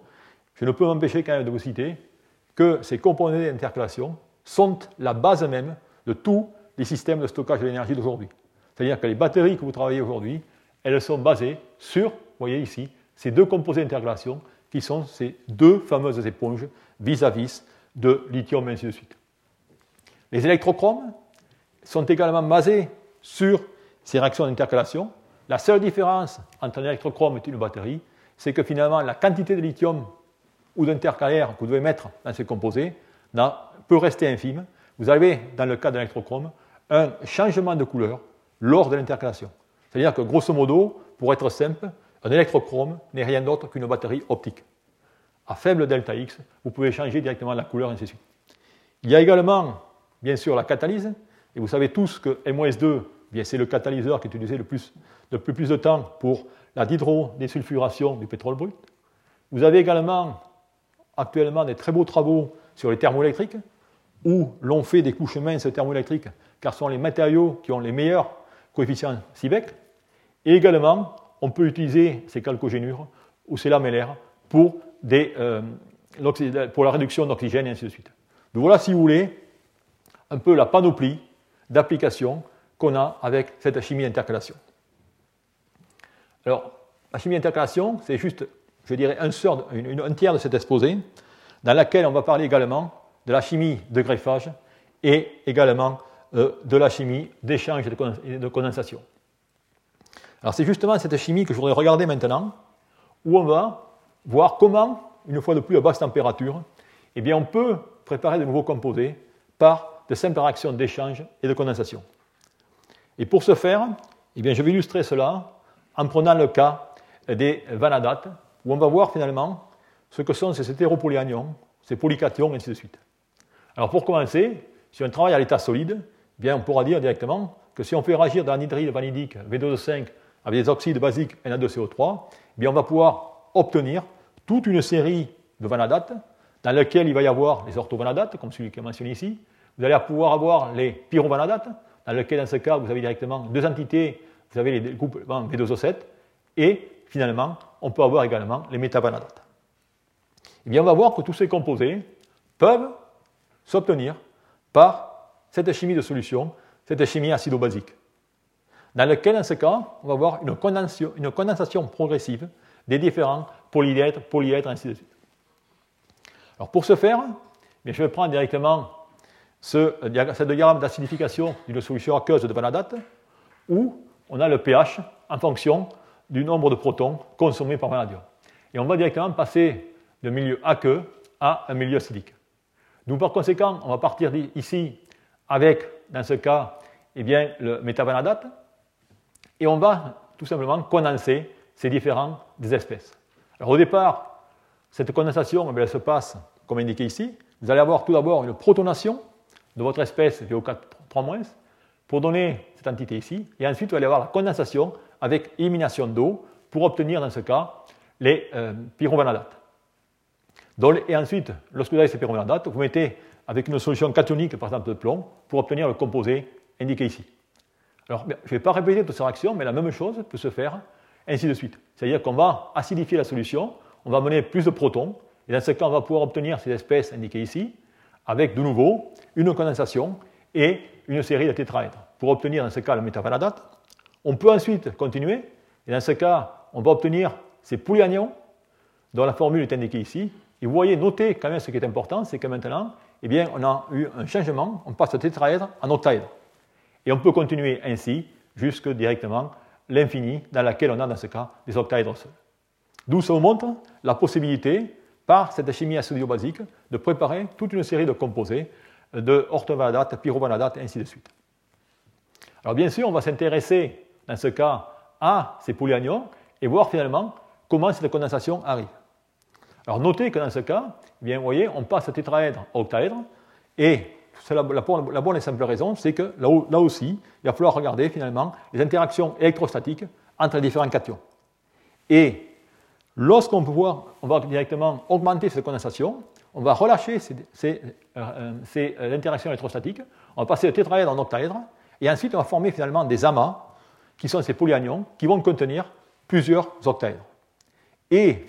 je ne peux m'empêcher quand même de vous citer que ces composés d'intercalation sont la base même de tous les systèmes de stockage de l'énergie d'aujourd'hui. C'est-à-dire que les batteries que vous travaillez aujourd'hui, elles sont basées sur, vous voyez ici, ces deux composés d'intercalation qui sont ces deux fameuses éponges vis-à-vis de lithium et ainsi de suite. Les électrochromes sont également basés sur ces réactions d'intercalation. La seule différence entre un électrochrome et une batterie, c'est que finalement la quantité de lithium ou d'intercalaire que vous devez mettre dans ce composé peut rester infime. Vous avez, dans le cas d'un électrochrome, un changement de couleur lors de l'intercalation. C'est-à-dire que grosso modo, pour être simple, un électrochrome n'est rien d'autre qu'une batterie optique. À faible delta X, vous pouvez changer directement la couleur, et ainsi de suite. Il y a également bien sûr la catalyse, et vous savez tous que M-2, c'est le catalyseur qui est utilisé depuis plus de temps pour la dihydrodésulfuration du pétrole brut. Vous avez également actuellement des très beaux travaux sur les thermoélectriques, où l'on fait des couches minces thermoélectriques, car ce sont les matériaux qui ont les meilleurs coefficients Seebeck. Et également, on peut utiliser ces chalcogénures ou ces lamellaires pour la réduction d'oxygène, et ainsi de suite. Donc voilà, si vous voulez, un peu la panoplie d'applications qu'on a avec cette chimie d'intercalation. Alors, la chimie d'intercalation, c'est juste, je dirais, un tiers de cet exposé, dans laquelle on va parler également de la chimie de greffage et également de la chimie d'échange et de condensation. Alors, c'est justement cette chimie que je voudrais regarder maintenant, où on va voir comment, une fois de plus à basse température, eh bien, on peut préparer de nouveaux composés par de simples réactions d'échange et de condensation. Et pour ce faire, eh bien, je vais illustrer cela en prenant le cas des vanadates, où on va voir finalement ce que sont ces hétéropolyanions, ces polycations, et ainsi de suite. Alors pour commencer, si on travaille à l'état solide, eh bien, on pourra dire directement que si on fait réagir de l'anhydride vanadique V2O5 avec des oxydes basiques Na2CO3, eh bien, on va pouvoir obtenir toute une série de vanadates dans lesquelles il va y avoir les orthovanadates, comme celui qui est mentionné ici. Vous allez pouvoir avoir les pyrovanadates, dans lequel, dans ce cas, vous avez directement deux entités, vous avez les groupements V2O7, et finalement, on peut avoir également les métavanadates. Eh bien, on va voir que tous ces composés peuvent s'obtenir par cette chimie de solution, cette chimie acido-basique, dans lequel, dans ce cas, on va avoir une condensation progressive des différents polyèdres, ainsi de suite. Alors, pour ce faire, bien, je vais prendre directement ce diagramme d'acidification d'une solution aqueuse de vanadate, où on a le pH en fonction du nombre de protons consommés par vanadium. Et on va directement passer de milieu aqueux à un milieu acidique. Donc par conséquent, on va partir ici avec, dans ce cas, eh bien, le métavanadate, et on va tout simplement condenser ces différents des espèces. Alors au départ, cette condensation elle se passe comme indiqué ici. Vous allez avoir tout d'abord une protonation de votre espèce VO4-3- pour donner cette entité ici, et ensuite vous allez avoir la condensation avec élimination d'eau pour obtenir dans ce cas les pyrovanadates. Et ensuite, lorsque vous avez ces pyrovanadates, vous mettez avec une solution cationique par exemple de plomb pour obtenir le composé indiqué ici. Alors, je ne vais pas répéter toutes ces réactions, mais la même chose peut se faire ainsi de suite. C'est-à-dire qu'on va acidifier la solution, on va amener plus de protons, et dans ce cas, on va pouvoir obtenir ces espèces indiquées ici, avec de nouveau une condensation et une série de tétraèdres. Pour obtenir dans ce cas le métavanadate, on peut ensuite continuer, et dans ce cas, on va obtenir ces polyanions, dont la formule est indiquée ici. Et vous voyez, notez quand même ce qui est important, c'est que maintenant, eh bien, on a eu un changement, on passe de tétraèdre en octaèdre. Et on peut continuer ainsi jusque directement l'infini dans laquelle on a dans ce cas des octaèdres seuls. D'où ça vous montre la possibilité, par cette chimie acido-basique, de préparer toute une série de composés de orthovanadate, pyrovanadate, et ainsi de suite. Alors bien sûr, on va s'intéresser dans ce cas à ces polyanions et voir finalement comment cette condensation arrive. Alors notez que dans ce cas, eh bien, vous voyez, on passe de tétraèdre à octaèdre et la bonne et simple raison, c'est que là aussi, il va falloir regarder finalement les interactions électrostatiques entre les différents cations. Et lorsqu'on va directement augmenter cette condensation, on va relâcher ces interactions électrostatiques, on va passer de tétraèdre en octaèdre, et ensuite on va former finalement des amas, qui sont ces polyanions, qui vont contenir plusieurs octaèdres. Et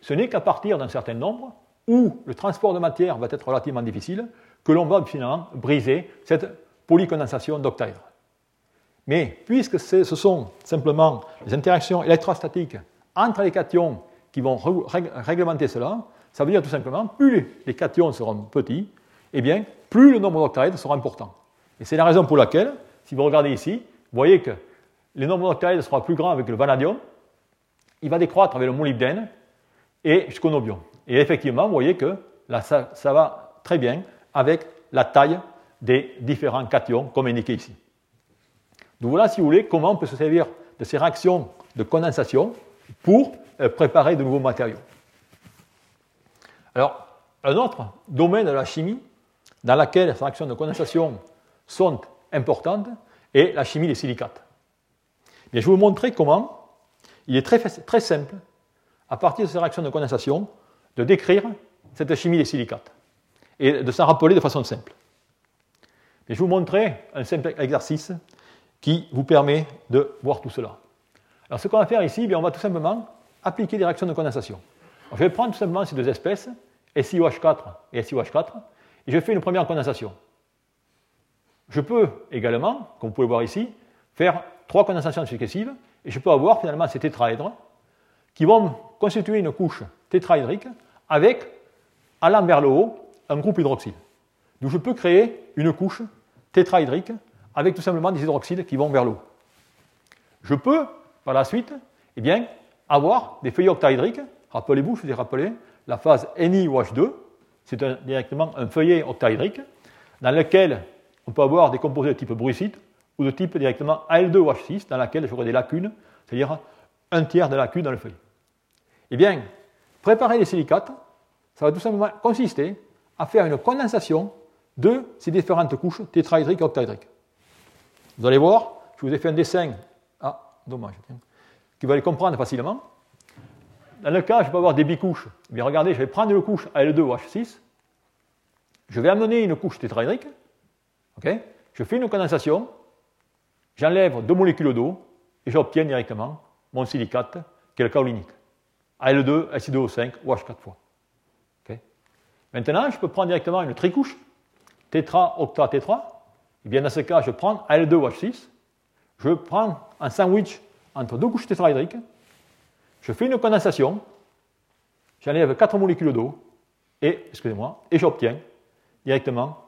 ce n'est qu'à partir d'un certain nombre, où le transport de matière va être relativement difficile, que l'on va finalement briser cette polycondensation d'octaèdre. Mais puisque ce sont simplement les interactions électrostatiques entre les cations qui vont réglementer cela, ça veut dire tout simplement plus les cations seront petits, eh bien, plus le nombre d'octaèdres sera important. Et c'est la raison pour laquelle, si vous regardez ici, vous voyez que le nombre d'octaèdres sera plus grand avec le vanadium, il va décroître avec le molybdène et jusqu'au niobium. Et effectivement, vous voyez que là, ça va très bien avec la taille des différents cations, comme indiqué ici. Donc voilà, si vous voulez, comment on peut se servir de ces réactions de condensation pour préparer de nouveaux matériaux. Alors, un autre domaine de la chimie dans lequel les réactions de condensation sont importantes est la chimie des silicates. Bien, je vais vous montrer comment il est très simple, à partir de ces réactions de condensation, de décrire cette chimie des silicates et de s'en rappeler de façon simple. Et je vais vous montrer un simple exercice qui vous permet de voir tout cela. Alors ce qu'on va faire ici, on va tout simplement appliquer des réactions de condensation. Alors, je vais prendre tout simplement ces deux espèces, SiOH4 et SiOH4, et je fais une première condensation. Je peux également, comme vous pouvez voir ici, faire trois condensations successives, et je peux avoir finalement ces tétraèdres qui vont constituer une couche tétraédrique avec, allant vers le haut, un groupe hydroxyle. Donc je peux créer une couche tétraédrique avec tout simplement des hydroxyles qui vont vers l'eau. Je peux, par la suite, eh bien, avoir des feuillets octaédriques. Rappelez-vous, je vous ai rappelé la phase NiOH2, c'est directement un feuillet octaédrique dans lequel on peut avoir des composés de type brucite ou de type directement Al2OH6 dans lequel j'aurai des lacunes, c'est-à-dire un tiers de lacunes dans le feuillet. Eh bien, préparer les silicates, ça va tout simplement consister à faire une condensation de ces différentes couches tétraédriques et octaédriques. Vous allez voir, je vous ai fait un dessin, dommage, qui va les comprendre facilement. Dans le cas, je peux avoir des bicouches. Eh bien, regardez, je vais prendre une couche Al2OH6, je vais amener une couche tétraédrique, okay, je fais une condensation, j'enlève deux molécules d'eau et j'obtiens directement mon silicate, qui est le kaolinite. Al2, Si2O5, OH4 fois. Maintenant, je peux prendre directement une tricouche, tétra, octa, tétra. Et bien, dans ce cas, je prends Al2OH6, je prends un sandwich entre deux couches tétraédriques, je fais une condensation, j'enlève 4 molécules d'eau, et j'obtiens directement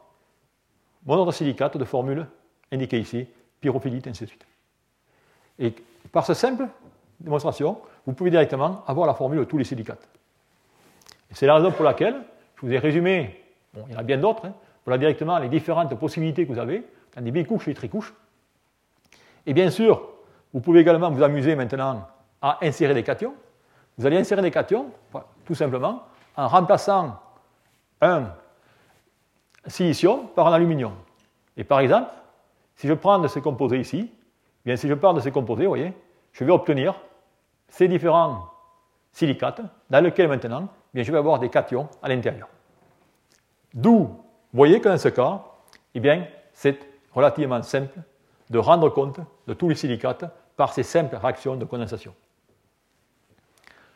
mon autre silicate de formule indiquée ici, pyrophilite, et ainsi de suite. Et par cette simple démonstration, vous pouvez directement avoir la formule de tous les silicates. C'est la raison pour laquelle je vous ai résumé, il y en a bien d'autres, Voilà directement les différentes possibilités que vous avez dans des bicouches et des tricouches. Et bien sûr, vous pouvez également vous amuser maintenant à insérer des cations. Vous allez insérer des cations, tout simplement, en remplaçant un silicium par un aluminium. Et par exemple, si je prends de ces composés ici, bien si je pars de ces composés, vous voyez, je vais obtenir ces différents silicates, dans lesquels maintenant, bien, je vais avoir des cations à l'intérieur. D'où, vous voyez que dans ce cas, eh bien, c'est relativement simple de rendre compte de tous les silicates par ces simples réactions de condensation.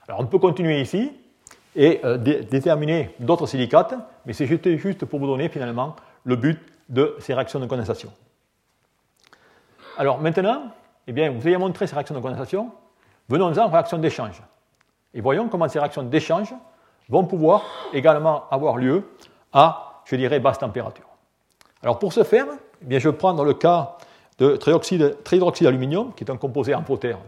Alors on peut continuer ici et déterminer d'autres silicates, mais c'est juste pour vous donner finalement le but de ces réactions de condensation. Alors maintenant, eh bien, vous avez montré ces réactions de condensation, venons-en aux réactions d'échange. Et voyons comment ces réactions d'échange vont pouvoir également avoir lieu à, je dirais, basse température. Alors pour ce faire, eh bien, je prends dans le cas de trihydroxyde d'aluminium, qui est un composé amphotère.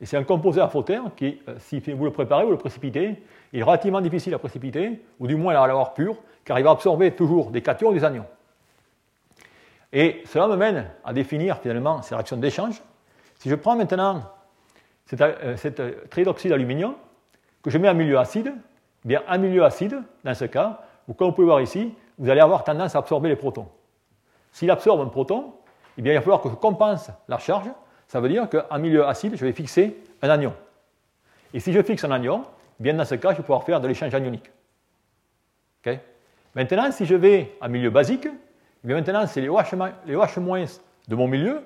Et c'est un composé amphotère qui, si vous le préparez, vous le précipitez, il est relativement difficile à précipiter, ou du moins à l'avoir pur, car il va absorber toujours des cations ou des anions. Et cela me mène à définir finalement ces réactions d'échange. Si je prends maintenant cette trihydroxyde d'aluminium, que je mets en milieu acide, eh bien en milieu acide, dans ce cas, comme vous pouvez voir ici, vous allez avoir tendance à absorber les protons. S'il absorbe un proton, eh bien, il va falloir que je compense la charge, ça veut dire qu'en milieu acide, je vais fixer un anion. Et si je fixe un anion, eh bien, dans ce cas, je vais pouvoir faire de l'échange anionique. Okay? Maintenant, si je vais en milieu basique, eh bien, maintenant, c'est les OH- de mon milieu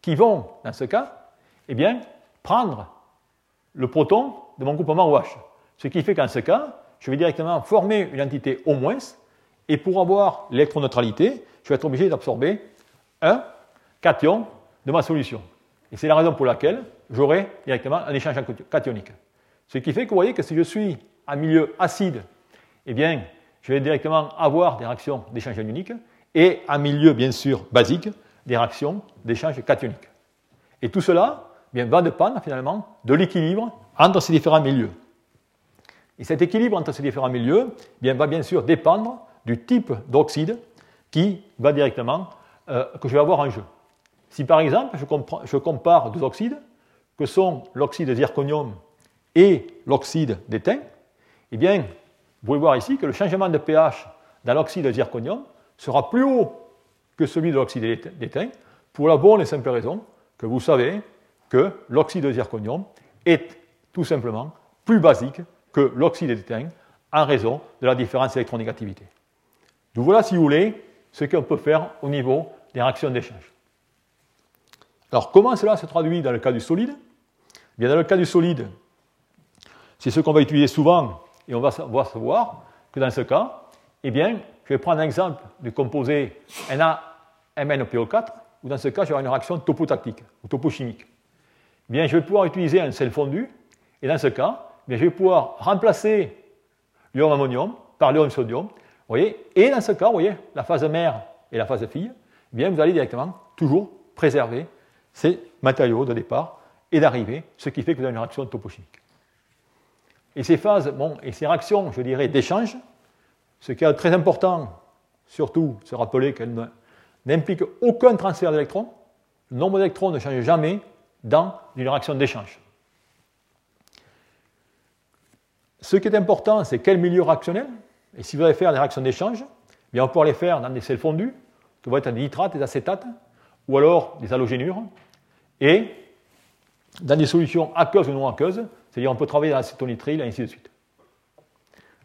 qui vont, dans ce cas, eh bien, prendre le proton de mon groupement OH. Ce qui fait qu'en ce cas, je vais directement former une entité O-, et pour avoir l'électroneutralité, je vais être obligé d'absorber un cation de ma solution. Et c'est la raison pour laquelle j'aurai directement un échange cationique. Ce qui fait que vous voyez que si je suis en milieu acide, eh bien, je vais directement avoir des réactions d'échange ionique, et en milieu, bien sûr, basique, des réactions d'échange cationique. Et tout cela eh bien, va dépendre finalement de l'équilibre entre ces différents milieux. Et cet équilibre entre ces différents milieux eh bien, va bien sûr dépendre du type d'oxyde qui va directement que je vais avoir en jeu. Si par exemple je compare deux oxydes, que sont l'oxyde de zirconium et l'oxyde d'étain, eh bien, vous pouvez voir ici que le changement de pH dans l'oxyde de zirconium sera plus haut que celui de l'oxyde d'étain, pour la bonne et simple raison que vous savez que l'oxyde de zirconium est tout simplement plus basique que l'oxyde d'étain en raison de la différence électronégativité. Donc voilà, si vous voulez, ce qu'on peut faire au niveau des réactions d'échange. Alors, comment cela se traduit dans le cas du solide ? Eh bien, dans le cas du solide, c'est ce qu'on va utiliser souvent, et on va savoir que dans ce cas, eh bien, je vais prendre un exemple du composé NaMnPO4, où dans ce cas, j'aurai une réaction topotactique ou topochimique. Eh bien, je vais pouvoir utiliser un sel fondu, et dans ce cas, eh bien, je vais pouvoir remplacer l'ion ammonium par l'ion sodium. Vous voyez, et dans ce cas, vous voyez, la phase mère et la phase fille, eh bien, vous allez directement toujours préserver ces matériaux de départ et d'arrivée, ce qui fait que vous avez une réaction topochimique. Et ces phases, bon, et ces réactions, je dirais, d'échange, ce qui est très important, surtout, se rappeler qu'elles n'impliquent aucun transfert d'électrons, le nombre d'électrons ne change jamais dans une réaction d'échange. Ce qui est important, c'est quel milieu réactionnel. Et si vous allez faire des réactions d'échange, eh on peut les faire dans des sels fondus, qui vont être des nitrates, des acétates, ou alors des halogénures, et dans des solutions aqueuses ou non aqueuses, c'est-à-dire on peut travailler dans l'acétonitrile, et ainsi de suite.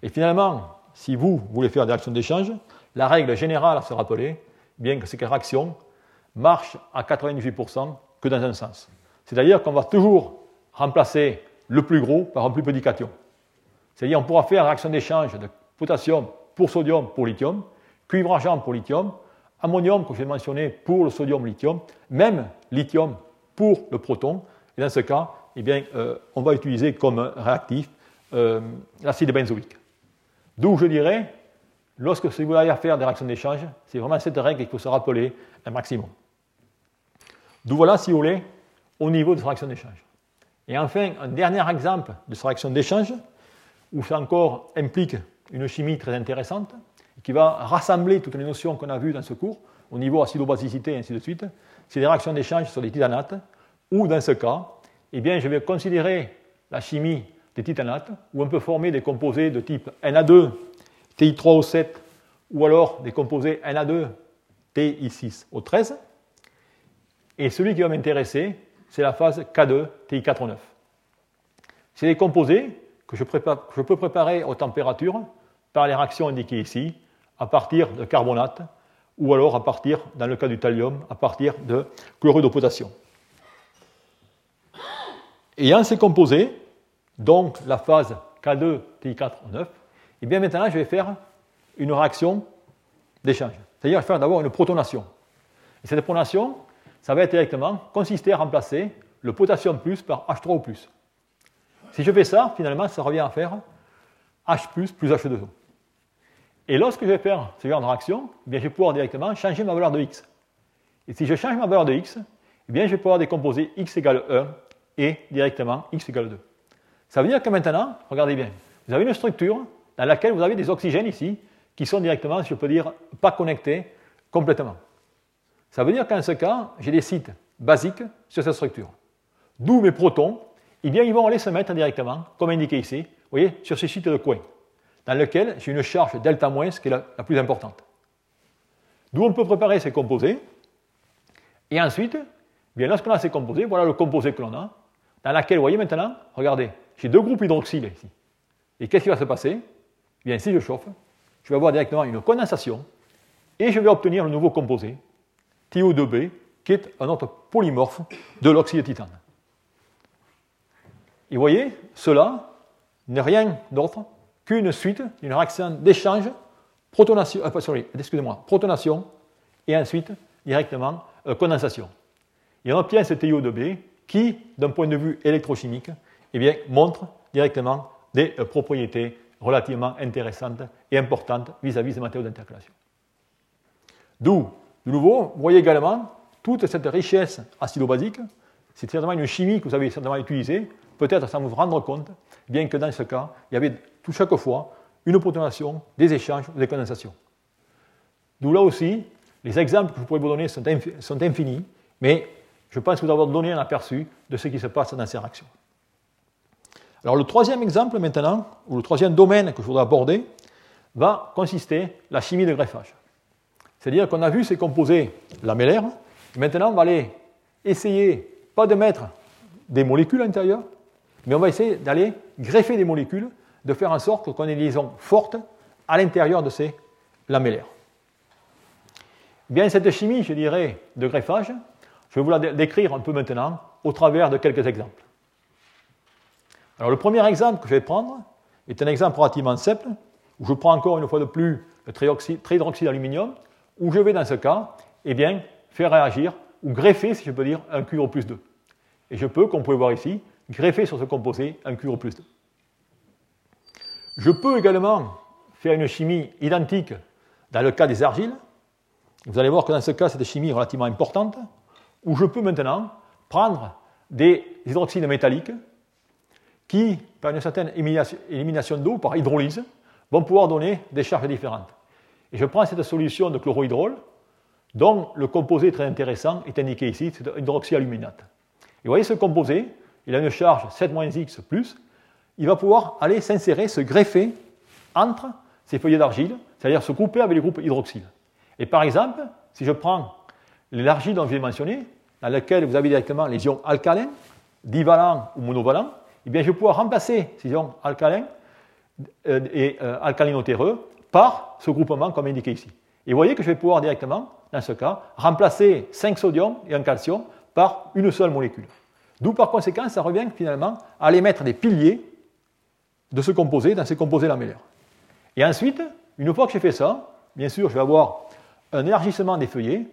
Et finalement, si vous voulez faire des réactions d'échange, la règle générale à se rappeler, bien que ces réactions marchent à 98% que dans un sens. C'est-à-dire qu'on va toujours remplacer le plus gros par un plus petit cation. C'est-à-dire qu'on pourra faire une réaction d'échange de potassium pour sodium pour lithium, cuivre-argent pour lithium, ammonium, que j'ai mentionné, pour le sodium-lithium, même lithium pour le proton. Et dans ce cas, eh bien, on va utiliser comme réactif l'acide benzoïque. D'où je dirais, lorsque vous voulez faire des réactions d'échange, c'est vraiment cette règle qu'il faut se rappeler un maximum. D'où voilà, si vous voulez, au niveau de ces réactions d'échange. Et enfin, un dernier exemple de ces réactions d'échange, où ça encore implique une chimie très intéressante, qui va rassembler toutes les notions qu'on a vues dans ce cours, au niveau acido-basicité et ainsi de suite. C'est des réactions d'échange sur des titanates, ou dans ce cas, eh bien, je vais considérer la chimie des titanates, où on peut former des composés de type Na2, Ti3O7, ou alors des composés Na2, Ti6O13. Et celui qui va m'intéresser, c'est la phase K2, Ti4O9. C'est des composés que je peux préparer aux températures par les réactions indiquées ici, à partir de carbonate, ou alors à partir, dans le cas du thallium, à partir de chlorure de potassium. Ayant ces composés, donc la phase K2, Ti4O9, eh bien maintenant je vais faire une réaction d'échange. C'est-à-dire je vais faire d'abord une protonation. Et cette protonation, ça va directement consister à remplacer le potassium plus par H3O plus. Si je fais ça, finalement, ça revient à faire H plus H2O. Et lorsque je vais faire ce genre de réaction, eh bien, je vais pouvoir directement changer ma valeur de X. Et si je change ma valeur de X, eh bien, je vais pouvoir décomposer X égale 1 et directement X égale 2. Ça veut dire que maintenant, regardez bien, vous avez une structure dans laquelle vous avez des oxygènes ici qui sont directement, je peux dire, pas connectés complètement. Ça veut dire qu'en ce cas, j'ai des sites basiques sur cette structure. D'où mes protons, eh bien, ils vont aller se mettre directement, comme indiqué ici, vous voyez, sur ce site de coin, dans lequel j'ai une charge delta moins qui est la plus importante. D'où on peut préparer ces composés. Et ensuite, eh bien, lorsqu'on a ces composés, voilà le composé que l'on a, dans lequel, vous voyez maintenant, regardez, j'ai deux groupes hydroxyles ici. Et qu'est-ce qui va se passer? Eh bien, si je chauffe, je vais avoir directement une condensation et je vais obtenir le nouveau composé, TiO2B, qui est un autre polymorphe de l'oxyde de titane. Et vous voyez, cela n'est rien d'autre qu'une suite d'une réaction d'échange, protonation et ensuite directement condensation. Et on obtient ce TiO2B qui, d'un point de vue électrochimique, eh bien, montre directement des propriétés relativement intéressantes et importantes vis-à-vis des matériaux d'intercalation. D'où, de nouveau, vous voyez également toute cette richesse acido-basique. C'est certainement une chimie que vous avez certainement utilisée, peut-être sans vous rendre compte, bien que dans ce cas, il y avait tout chaque fois une protonation, des échanges, des condensations. D'où là aussi, les exemples que je pourrais vous donner sont infinis, mais je pense vous avoir donné un aperçu de ce qui se passe dans ces réactions. Alors le troisième exemple maintenant, ou le troisième domaine que je voudrais aborder, va consister à la chimie de greffage. C'est-à-dire qu'on a vu ces composés lamellaires, et maintenant on va aller essayer, pas de mettre des molécules à l'intérieur, mais on va essayer d'aller greffer des molécules, de faire en sorte qu'on ait des liaisons fortes à l'intérieur de ces lamellaires. Bien, cette chimie, je dirais, de greffage, je vais vous la décrire un peu maintenant au travers de quelques exemples. Alors, le premier exemple que je vais prendre est un exemple relativement simple, où je prends encore une fois de plus le trihydroxyde d'aluminium, où je vais dans ce cas, eh bien, faire réagir ou greffer, si je peux dire, un cuivre plus 2. Et je peux, comme vous pouvez voir ici, greffer sur ce composé un cuivre plus 2. Je peux également faire une chimie identique dans le cas des argiles. Vous allez voir que dans ce cas, c'est une chimie relativement importante, où je peux maintenant prendre des hydroxydes métalliques qui, par une certaine élimination d'eau, par hydrolyse, vont pouvoir donner des charges différentes. Et je prends cette solution de chlorohydrol, dont le composé très intéressant est indiqué ici, c'est hydroxyaluminate. Et vous voyez ce composé, il a une charge 7-X+, il va pouvoir aller s'insérer, se greffer entre ces feuillets d'argile, c'est-à-dire se couper avec les groupes hydroxyles. Et par exemple, si je prends l'argile dont je l'ai mentionné, dans laquelle vous avez directement les ions alcalins, divalents ou monovalents, eh bien, je vais pouvoir remplacer ces ions alcalins et alcalinotéreux par ce groupement comme indiqué ici. Et vous voyez que je vais pouvoir directement, dans ce cas, remplacer 5 sodiums et un calcium par une seule molécule. D'où par conséquent, ça revient finalement à aller mettre des piliers de ce composé dans ces composés lamellaires. Et ensuite, une fois que j'ai fait ça, bien sûr, je vais avoir un élargissement des feuillets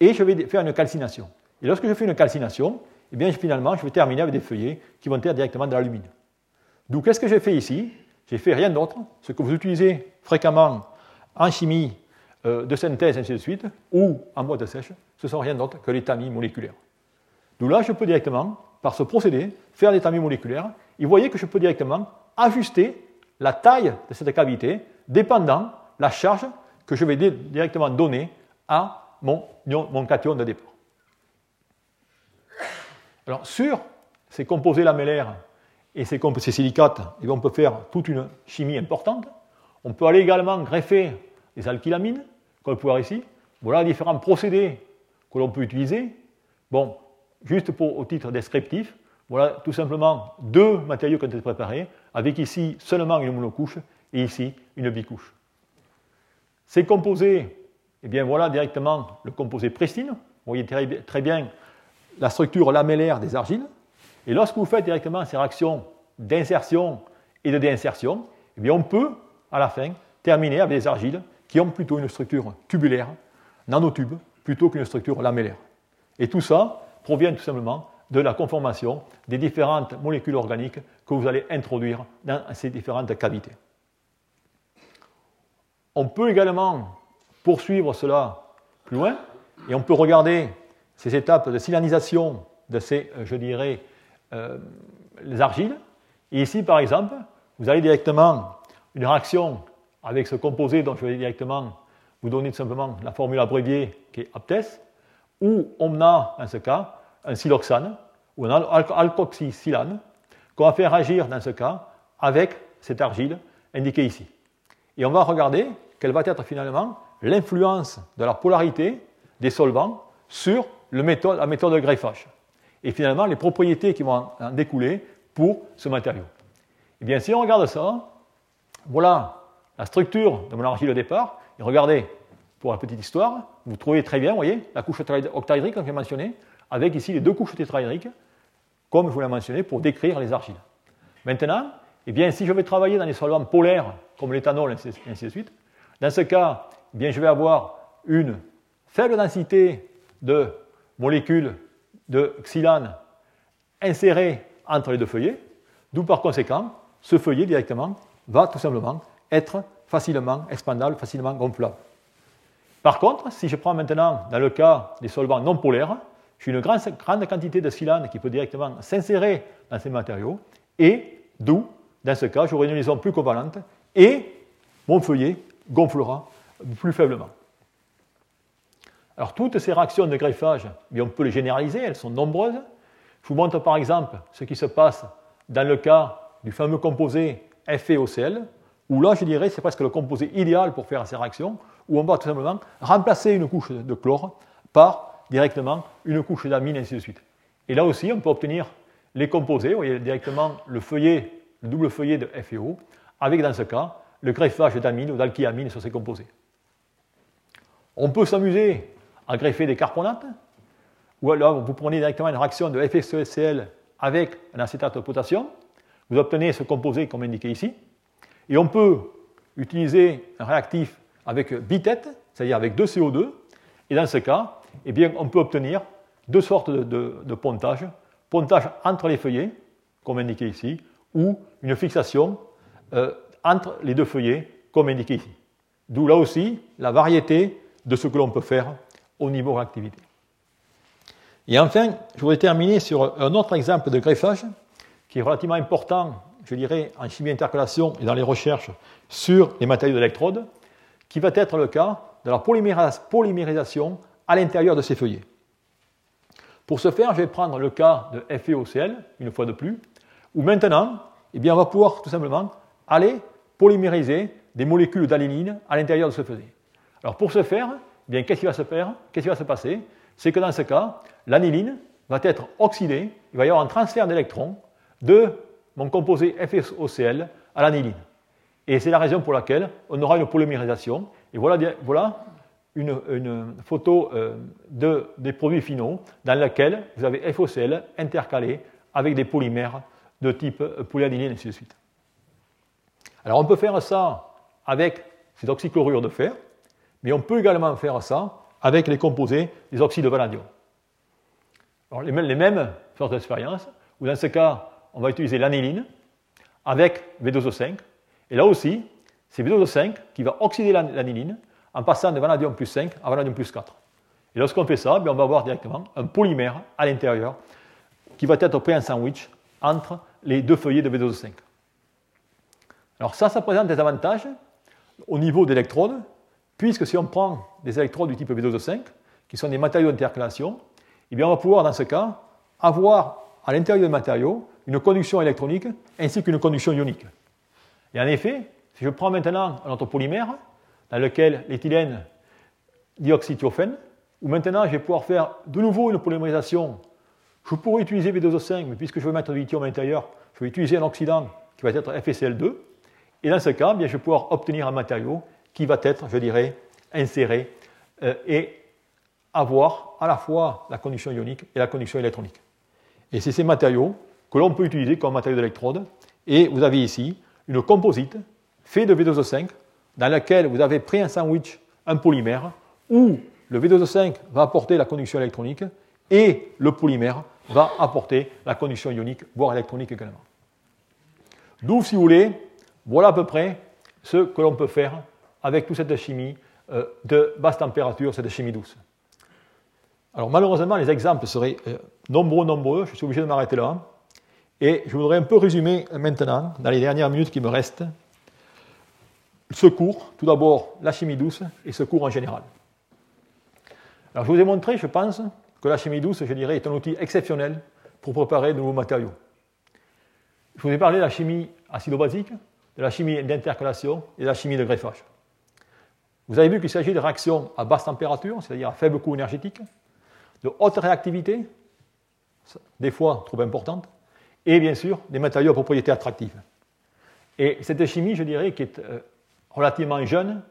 et je vais faire une calcination. Et lorsque je fais une calcination, eh bien, finalement, je vais terminer avec des feuillets qui vont être directement de l'alumine. D'où, qu'est-ce que j'ai fait ici? J'ai fait rien d'autre, ce que vous utilisez fréquemment en chimie de synthèse, ainsi de suite, ou en boîte sèche, ce ne sont rien d'autre que les tamis moléculaires. D'où là, je peux directement, par ce procédé, faire des tamis moléculaires. Et vous voyez que je peux directement ajuster la taille de cette cavité dépendant de la charge que je vais directement donner à mon cation de départ. Alors, sur ces composés lamellaires et ces silicates, et on peut faire toute une chimie importante. On peut aller également greffer des alkylamines, comme vous pouvez voir ici. Voilà les différents procédés que l'on peut utiliser. Bon, juste au titre descriptif, voilà tout simplement deux matériaux qui ont été préparés, avec ici seulement une monocouche et ici une bicouche. Ces composés, eh bien voilà directement le composé pristine. Vous voyez très bien la structure lamellaire des argiles. Et lorsque vous faites directement ces réactions d'insertion et de déinsertion, eh bien on peut, à la fin, terminer avec des argiles qui ont plutôt une structure tubulaire, nanotube, plutôt qu'une structure lamellaire. Et tout ça provient tout simplement de la conformation des différentes molécules organiques que vous allez introduire dans ces différentes cavités. On peut également poursuivre cela plus loin, et on peut regarder ces étapes de silanisation de ces, je dirais, les argiles. Et ici, par exemple, vous avez directement une réaction avec ce composé dont je vais directement vous donner tout simplement la formule abréviée qui est APTES, où on a, dans ce cas, un siloxane ou un alkoxysilane qu'on va faire agir, dans ce cas, avec cette argile indiquée ici. Et on va regarder quelle va être finalement l'influence de la polarité des solvants sur la méthode de greffage. Et finalement, les propriétés qui vont en découler pour ce matériau. Et bien, si on regarde ça, voilà la structure de mon argile au départ. Et regardez, pour la petite histoire, vous trouvez très bien, vous voyez, la couche octaédrique que j'ai mentionnée, avec ici les deux couches tétraédriques, comme je vous l'ai mentionné, pour décrire les argiles. Maintenant, eh bien, si je vais travailler dans les solvants polaires, comme l'éthanol, ainsi de suite, dans ce cas, eh bien, je vais avoir une faible densité de molécules de xylane insérées entre les deux feuillets, d'où par conséquent, ce feuillet directement va tout simplement être facilement expandable, facilement gonflable. Par contre, si je prends maintenant, dans le cas des solvants non polaires, j'ai une grande quantité de xylane qui peut directement s'insérer dans ces matériaux, et d'où, dans ce cas, j'aurai une liaison plus covalente, et mon feuillet gonflera plus faiblement. Alors, toutes ces réactions de greffage, on peut les généraliser, elles sont nombreuses. Je vous montre par exemple ce qui se passe dans le cas du fameux composé FeOCl, où là, je dirais, c'est presque le composé idéal pour faire ces réactions, où on va tout simplement remplacer une couche de chlore par directement une couche d'amine, ainsi de suite. Et là aussi, on peut obtenir les composés, vous voyez directement le feuillet, le double feuillet de FeO, avec dans ce cas le greffage d'amine ou d'alkylamine sur ces composés. On peut s'amuser à greffer des carbonates, ou alors vous prenez directement une réaction de FeOCl avec un acétate de potassium, vous obtenez ce composé comme indiqué ici, et on peut utiliser un réactif avec bitète, c'est-à-dire avec 2 CO2, et dans ce cas, eh bien, on peut obtenir deux sortes de pontage, pontage entre les feuillets, comme indiqué ici, ou une fixation entre les deux feuillets, comme indiqué ici. D'où là aussi la variété de ce que l'on peut faire au niveau réactivité. Et enfin, je voudrais terminer sur un autre exemple de greffage qui est relativement important, je dirais, en chimie intercalation et dans les recherches sur les matériaux d'électrode, qui va être le cas de la polymérisation à l'intérieur de ces feuillets. Pour ce faire, je vais prendre le cas de FeOCl, une fois de plus, où maintenant, eh bien, on va pouvoir tout simplement aller polymériser des molécules d'alénine à l'intérieur de ce feuillet. Alors pour ce faire, eh bien, qu'est-ce qui va se passer? C'est que dans ce cas, l'aniline va être oxydée, il va y avoir un transfert d'électrons de mon composé FeOCl à l'aniline. Et c'est la raison pour laquelle on aura une polymérisation. Et voilà une photo des produits finaux dans laquelle vous avez FeOCl intercalé avec des polymères de type polyadenylé, ainsi de suite. Alors on peut faire ça avec ces oxychlorures de fer, mais on peut également faire ça avec les composés des oxydes de vanadium. Alors, les mêmes sortes d'expériences, où dans ce cas, on va utiliser l'aniline avec V2O5. Et là aussi, c'est V2O5 qui va oxyder l'aniline en passant de vanadium plus 5 à vanadium plus 4. Et lorsqu'on fait ça, on va avoir directement un polymère à l'intérieur qui va être pris en sandwich entre les deux feuillets de V2O5. Alors ça présente des avantages au niveau d'électrodes, puisque si on prend des électrons du type V2O5, qui sont des matériaux d'intercalation, eh bien on va pouvoir, dans ce cas, avoir à l'intérieur des matériaux une conduction électronique ainsi qu'une conduction ionique. Et en effet, si je prends maintenant notre polymère, dans lequel l'éthylène dioxytiophène, où maintenant je vais pouvoir faire de nouveau une polymérisation, je pourrais utiliser V2O5, mais puisque je veux mettre du lithium à l'intérieur, je vais utiliser un oxydant qui va être FeCl2, et dans ce cas, bien, je vais pouvoir obtenir un matériau qui va être, je dirais, inséré et avoir à la fois la conduction ionique et la conduction électronique. Et c'est ces matériaux que l'on peut utiliser comme matériaux d'électrode. Et vous avez ici une composite faite de V2O5 dans laquelle vous avez pris un sandwich, un polymère, où le V2O5 va apporter la conduction électronique et le polymère va apporter la conduction ionique, voire électronique également. D'où, si vous voulez, voilà à peu près ce que l'on peut faire avec toute cette chimie de basse température, cette chimie douce. Alors malheureusement, les exemples seraient nombreux, je suis obligé de m'arrêter là. Et je voudrais un peu résumer maintenant, dans les dernières minutes qui me restent, ce cours, tout d'abord la chimie douce et ce cours en général. Alors je vous ai montré, je pense, que la chimie douce, je dirais, est un outil exceptionnel pour préparer de nouveaux matériaux. Je vous ai parlé de la chimie acido-basique, de la chimie d'intercalation et de la chimie de greffage. Vous avez vu qu'il s'agit de réactions à basse température, c'est-à-dire à faible coût énergétique, de haute réactivité, des fois trop importante, et bien sûr des matériaux à propriétés attractives. Et cette chimie, je dirais, qui est relativement jeune,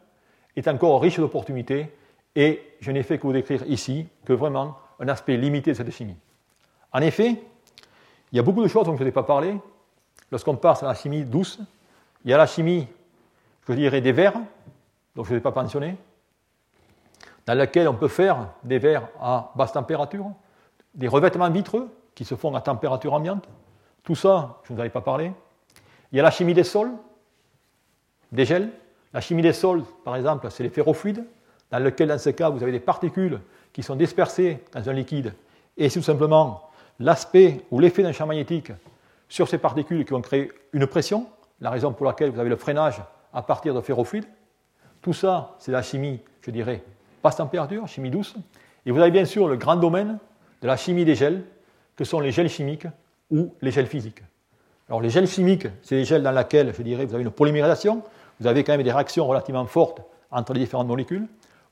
est encore riche d'opportunités, et je n'ai fait que vous décrire ici que vraiment un aspect limité de cette chimie. En effet, il y a beaucoup de choses dont je ne vous ai pas parlé. Lorsqu'on passe à la chimie douce, il y a la chimie, je dirais, des verres, donc je ne l'ai pas mentionné, dans laquelle on peut faire des verres à basse température, des revêtements vitreux qui se font à température ambiante. Tout ça, je ne vous en ai pas parlé. Il y a la chimie des sols, des gels. La chimie des sols, par exemple, c'est les ferrofluides, dans lequel, dans ce cas, vous avez des particules qui sont dispersées dans un liquide. Et c'est tout simplement l'aspect ou l'effet d'un champ magnétique sur ces particules qui vont créer une pression, la raison pour laquelle vous avez le freinage à partir de ferrofluides. Tout ça, c'est la chimie, je dirais, basse température, chimie douce. Et vous avez bien sûr le grand domaine de la chimie des gels, que sont les gels chimiques ou les gels physiques. Alors les gels chimiques, c'est les gels dans lesquels, je dirais, vous avez une polymérisation, vous avez quand même des réactions relativement fortes entre les différentes molécules,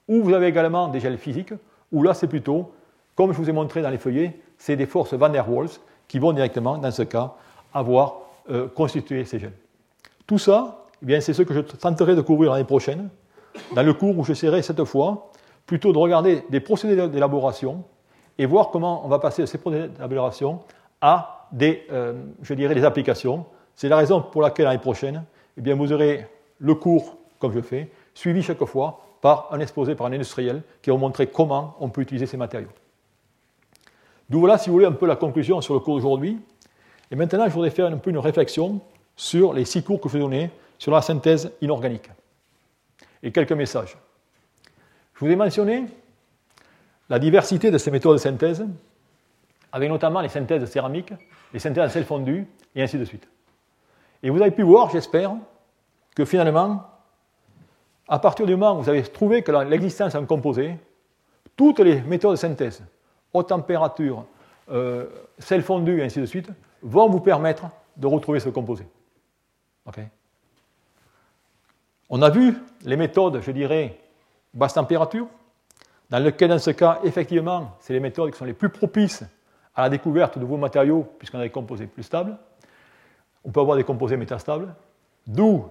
ou vous avez également des gels physiques, où là c'est plutôt, comme je vous ai montré dans les feuillets, c'est des forces van der Waals qui vont directement, dans ce cas, avoir constitué ces gels. Tout ça, eh bien, c'est ce que je tenterai de couvrir l'année prochaine, dans le cours où j'essaierai cette fois plutôt de regarder des procédés d'élaboration et voir comment on va passer de ces procédés d'élaboration à des, je dirais, des applications. C'est la raison pour laquelle l'année prochaine, eh bien, vous aurez le cours, comme je fais, suivi chaque fois par un exposé, par un industriel, qui va vous montrer comment on peut utiliser ces matériaux. D'où voilà, si vous voulez, un peu la conclusion sur le cours d'aujourd'hui. Et maintenant, je voudrais faire un peu une réflexion sur les 6 cours que je vous ai donnés sur la synthèse inorganique. Et quelques messages. Je vous ai mentionné la diversité de ces méthodes de synthèse, avec notamment les synthèses céramiques, les synthèses à sel fondu, et ainsi de suite. Et vous avez pu voir, j'espère, que finalement, à partir du moment où vous avez trouvé que l'existence d'un composé, toutes les méthodes de synthèse, haute température, sel fondu, et ainsi de suite, vont vous permettre de retrouver ce composé. Okay. On a vu les méthodes, je dirais, basse température, dans lesquelles, dans ce cas, effectivement, c'est les méthodes qui sont les plus propices à la découverte de nouveaux matériaux, puisqu'on a des composés plus stables. On peut avoir des composés métastables. D'où,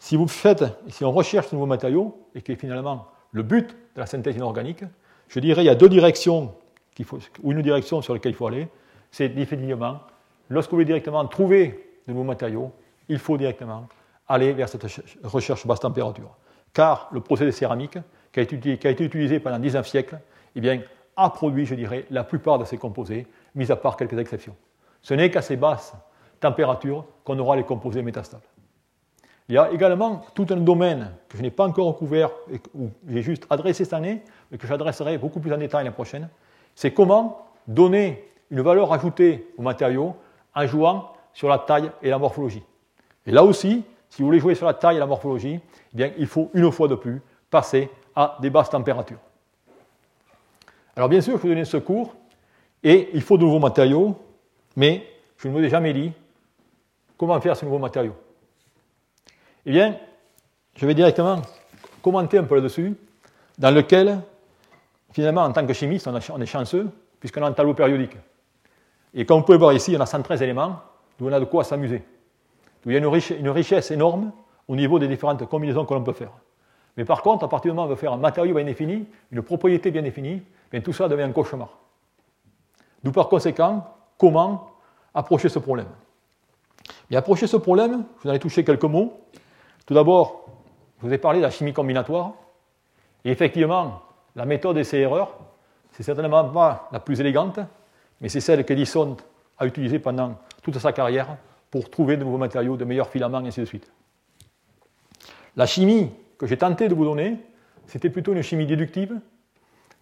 si vous faites, si on recherche de nouveaux matériaux, et qui est finalement le but de la synthèse inorganique, je dirais, il y a 2 directions, ou une direction sur laquelle il faut aller, c'est définitivement, lorsque vous voulez directement trouver de nouveaux matériaux, il faut directement aller vers cette recherche basse température. Car le procédé céramique, qui a été utilisé pendant 19 siècles, eh bien, a produit, je dirais, la plupart de ces composés, mis à part quelques exceptions. Ce n'est qu'à ces basses températures qu'on aura les composés métastables. Il y a également tout un domaine que je n'ai pas encore recouvert, et où j'ai juste adressé cette année, mais que j'adresserai beaucoup plus en détail l'année prochaine, c'est comment donner une valeur ajoutée aux matériaux en jouant sur la taille et la morphologie. Et là aussi, si vous voulez jouer sur la taille et la morphologie, eh bien, il faut une fois de plus passer à des basses températures. Alors bien sûr, je vous donnais ce cours, et il faut de nouveaux matériaux, mais je ne vous ai jamais dit comment faire ce nouveau matériau. Eh bien, je vais directement commenter un peu là-dessus, dans lequel, finalement, en tant que chimiste, on est chanceux, puisqu'on a un tableau périodique. Et comme vous pouvez voir ici, on a 113 éléments, d'où on a de quoi s'amuser. Donc il y a une richesse énorme au niveau des différentes combinaisons que l'on peut faire. Mais par contre, à partir du moment où on veut faire un matériau bien défini, une propriété bien définie, bien tout ça devient un cauchemar. D'où par conséquent, comment approcher ce problème? Et approcher ce problème, je vous en ai touché quelques mots. Tout d'abord, je vous ai parlé de la chimie combinatoire. Et effectivement, la méthode essai-erreur, c'est certainement pas la plus élégante, mais c'est celle qu'Edison a utilisée pendant toute sa carrière pour trouver de nouveaux matériaux, de meilleurs filaments, et ainsi de suite. La chimie que j'ai tenté de vous donner, c'était plutôt une chimie déductive,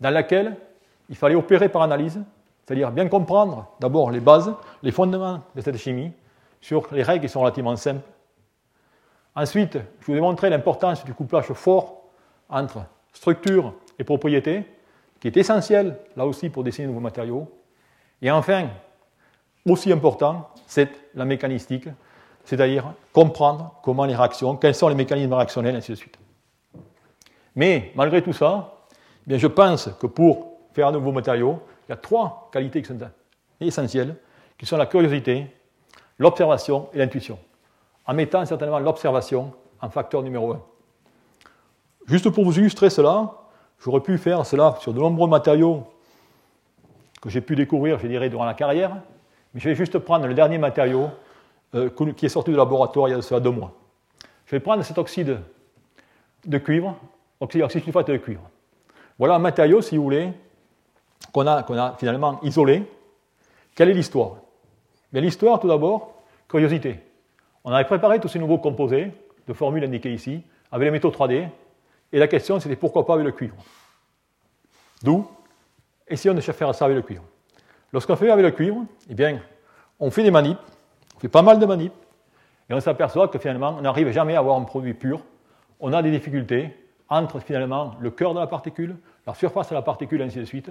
dans laquelle il fallait opérer par analyse, c'est-à-dire bien comprendre d'abord les bases, les fondements de cette chimie, sur les règles qui sont relativement simples. Ensuite, je vous ai montré l'importance du couplage fort entre structure et propriété, qui est essentiel, là aussi, pour dessiner de nouveaux matériaux. Et enfin, aussi important, c'est la mécanistique, c'est-à-dire comprendre comment les réactions, quels sont les mécanismes réactionnels, ainsi de suite. Mais, malgré tout ça, eh bien, je pense que pour faire un nouveau matériau, il y a trois qualités qui sont essentielles, qui sont la curiosité, l'observation et l'intuition, en mettant certainement l'observation en facteur numéro 1. Juste pour vous illustrer cela, j'aurais pu faire cela sur de nombreux matériaux que j'ai pu découvrir, je dirais, durant la carrière, mais je vais juste prendre le dernier matériau qui est sorti du laboratoire il y a de cela 2 mois. Je vais prendre cet oxyde de cuivre, oxyde sulfate de cuivre. Voilà un matériau, si vous voulez, qu'on a finalement isolé. Quelle est l'histoire? Bien, l'histoire, tout d'abord, curiosité. On avait préparé tous ces nouveaux composés, de formules indiquées ici, avec les métaux 3D, et la question, c'était pourquoi pas avec le cuivre. D'où, essayons de faire ça avec le cuivre. Lorsqu'on fait avec le cuivre, eh bien, on fait des manips, on fait pas mal de manips, et on s'aperçoit que finalement, on n'arrive jamais à avoir un produit pur. On a des difficultés entre finalement le cœur de la particule, la surface de la particule, ainsi de suite.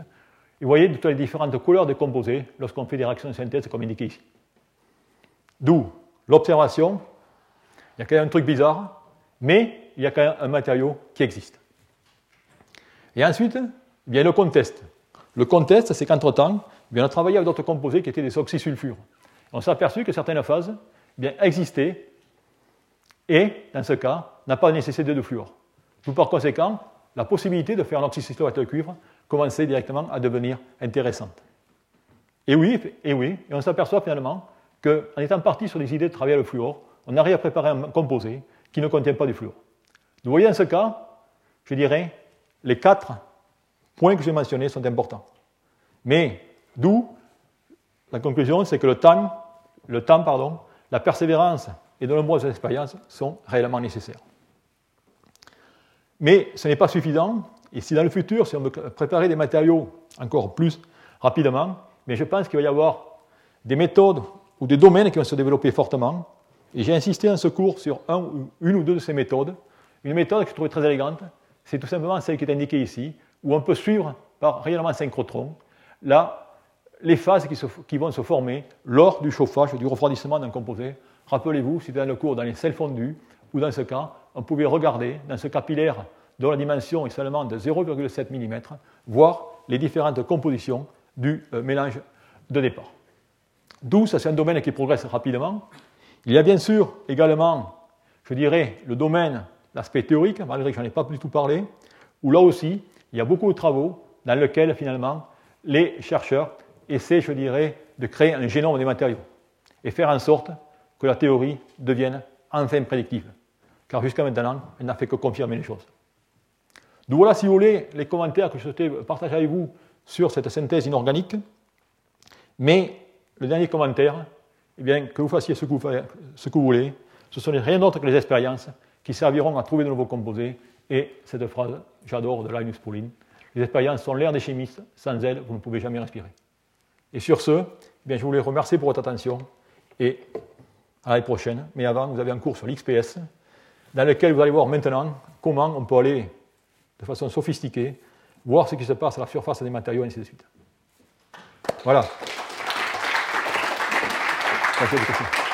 Et vous voyez toutes les différentes couleurs des composés lorsqu'on fait des réactions de synthèse, comme indiqué ici. D'où l'observation. Il y a quand même un truc bizarre, mais il y a quand même un matériau qui existe. Et ensuite, eh bien, le conteste. Le conteste, c'est qu'entre-temps, eh bien, on a travaillé avec d'autres composés qui étaient des oxysulfures. On s'est aperçu que certaines phases eh bien, existaient et, dans ce cas, n'a pas nécessité de fluor. Tout par conséquent, la possibilité de faire un oxysulfate de cuivre commençait directement à devenir intéressante. Et on s'aperçoit finalement qu'en étant parti sur des idées de travailler le fluor, on arrive à préparer un composé qui ne contient pas du fluor. Vous voyez, dans ce cas, je dirais, les 4 points que j'ai mentionnés sont importants. Mais d'où la conclusion, c'est que le temps, la persévérance et de nombreuses expériences sont réellement nécessaires. Mais ce n'est pas suffisant, et si dans le futur, si on veut préparer des matériaux encore plus rapidement, mais je pense qu'il va y avoir des méthodes ou des domaines qui vont se développer fortement, et j'ai insisté dans ce cours sur une ou deux de ces méthodes. Une méthode que je trouvais très élégante, c'est tout simplement celle qui est indiquée ici, où on peut suivre par réellement synchrotron les phases qui vont se former lors du chauffage, du refroidissement d'un composé. Rappelez-vous, c'était dans le cours dans les sels fondus, où dans ce cas, on pouvait regarder dans ce capillaire dont la dimension est seulement de 0,7 mm, voir les différentes compositions du mélange de départ. D'où, ça c'est un domaine qui progresse rapidement. Il y a bien sûr également, je dirais, le domaine, l'aspect théorique, malgré que je n'en ai pas du tout parlé, où là aussi, il y a beaucoup de travaux dans lesquels, finalement, les chercheurs essaient, je dirais, de créer un génome des matériaux et faire en sorte que la théorie devienne enfin prédictive. Car jusqu'à maintenant, elle n'a fait que confirmer les choses. Donc voilà, si vous voulez, les commentaires que je souhaitais partager avec vous sur cette synthèse inorganique. Mais le dernier commentaire, eh bien, que vous fassiez ce que vous voulez, ce n'est rien d'autre que les expériences qui serviront à trouver de nouveaux composés. Et cette phrase, j'adore, de Linus Pauling, les expériences sont l'air des chimistes, sans elles, vous ne pouvez jamais respirer. Et sur ce, eh bien, je voulais remercier pour votre attention et à l'année prochaine. Mais avant, vous avez un cours sur l'XPS, dans lequel vous allez voir maintenant comment on peut aller de façon sophistiquée, voir ce qui se passe à la surface des matériaux, et ainsi de suite. Voilà. Merci beaucoup.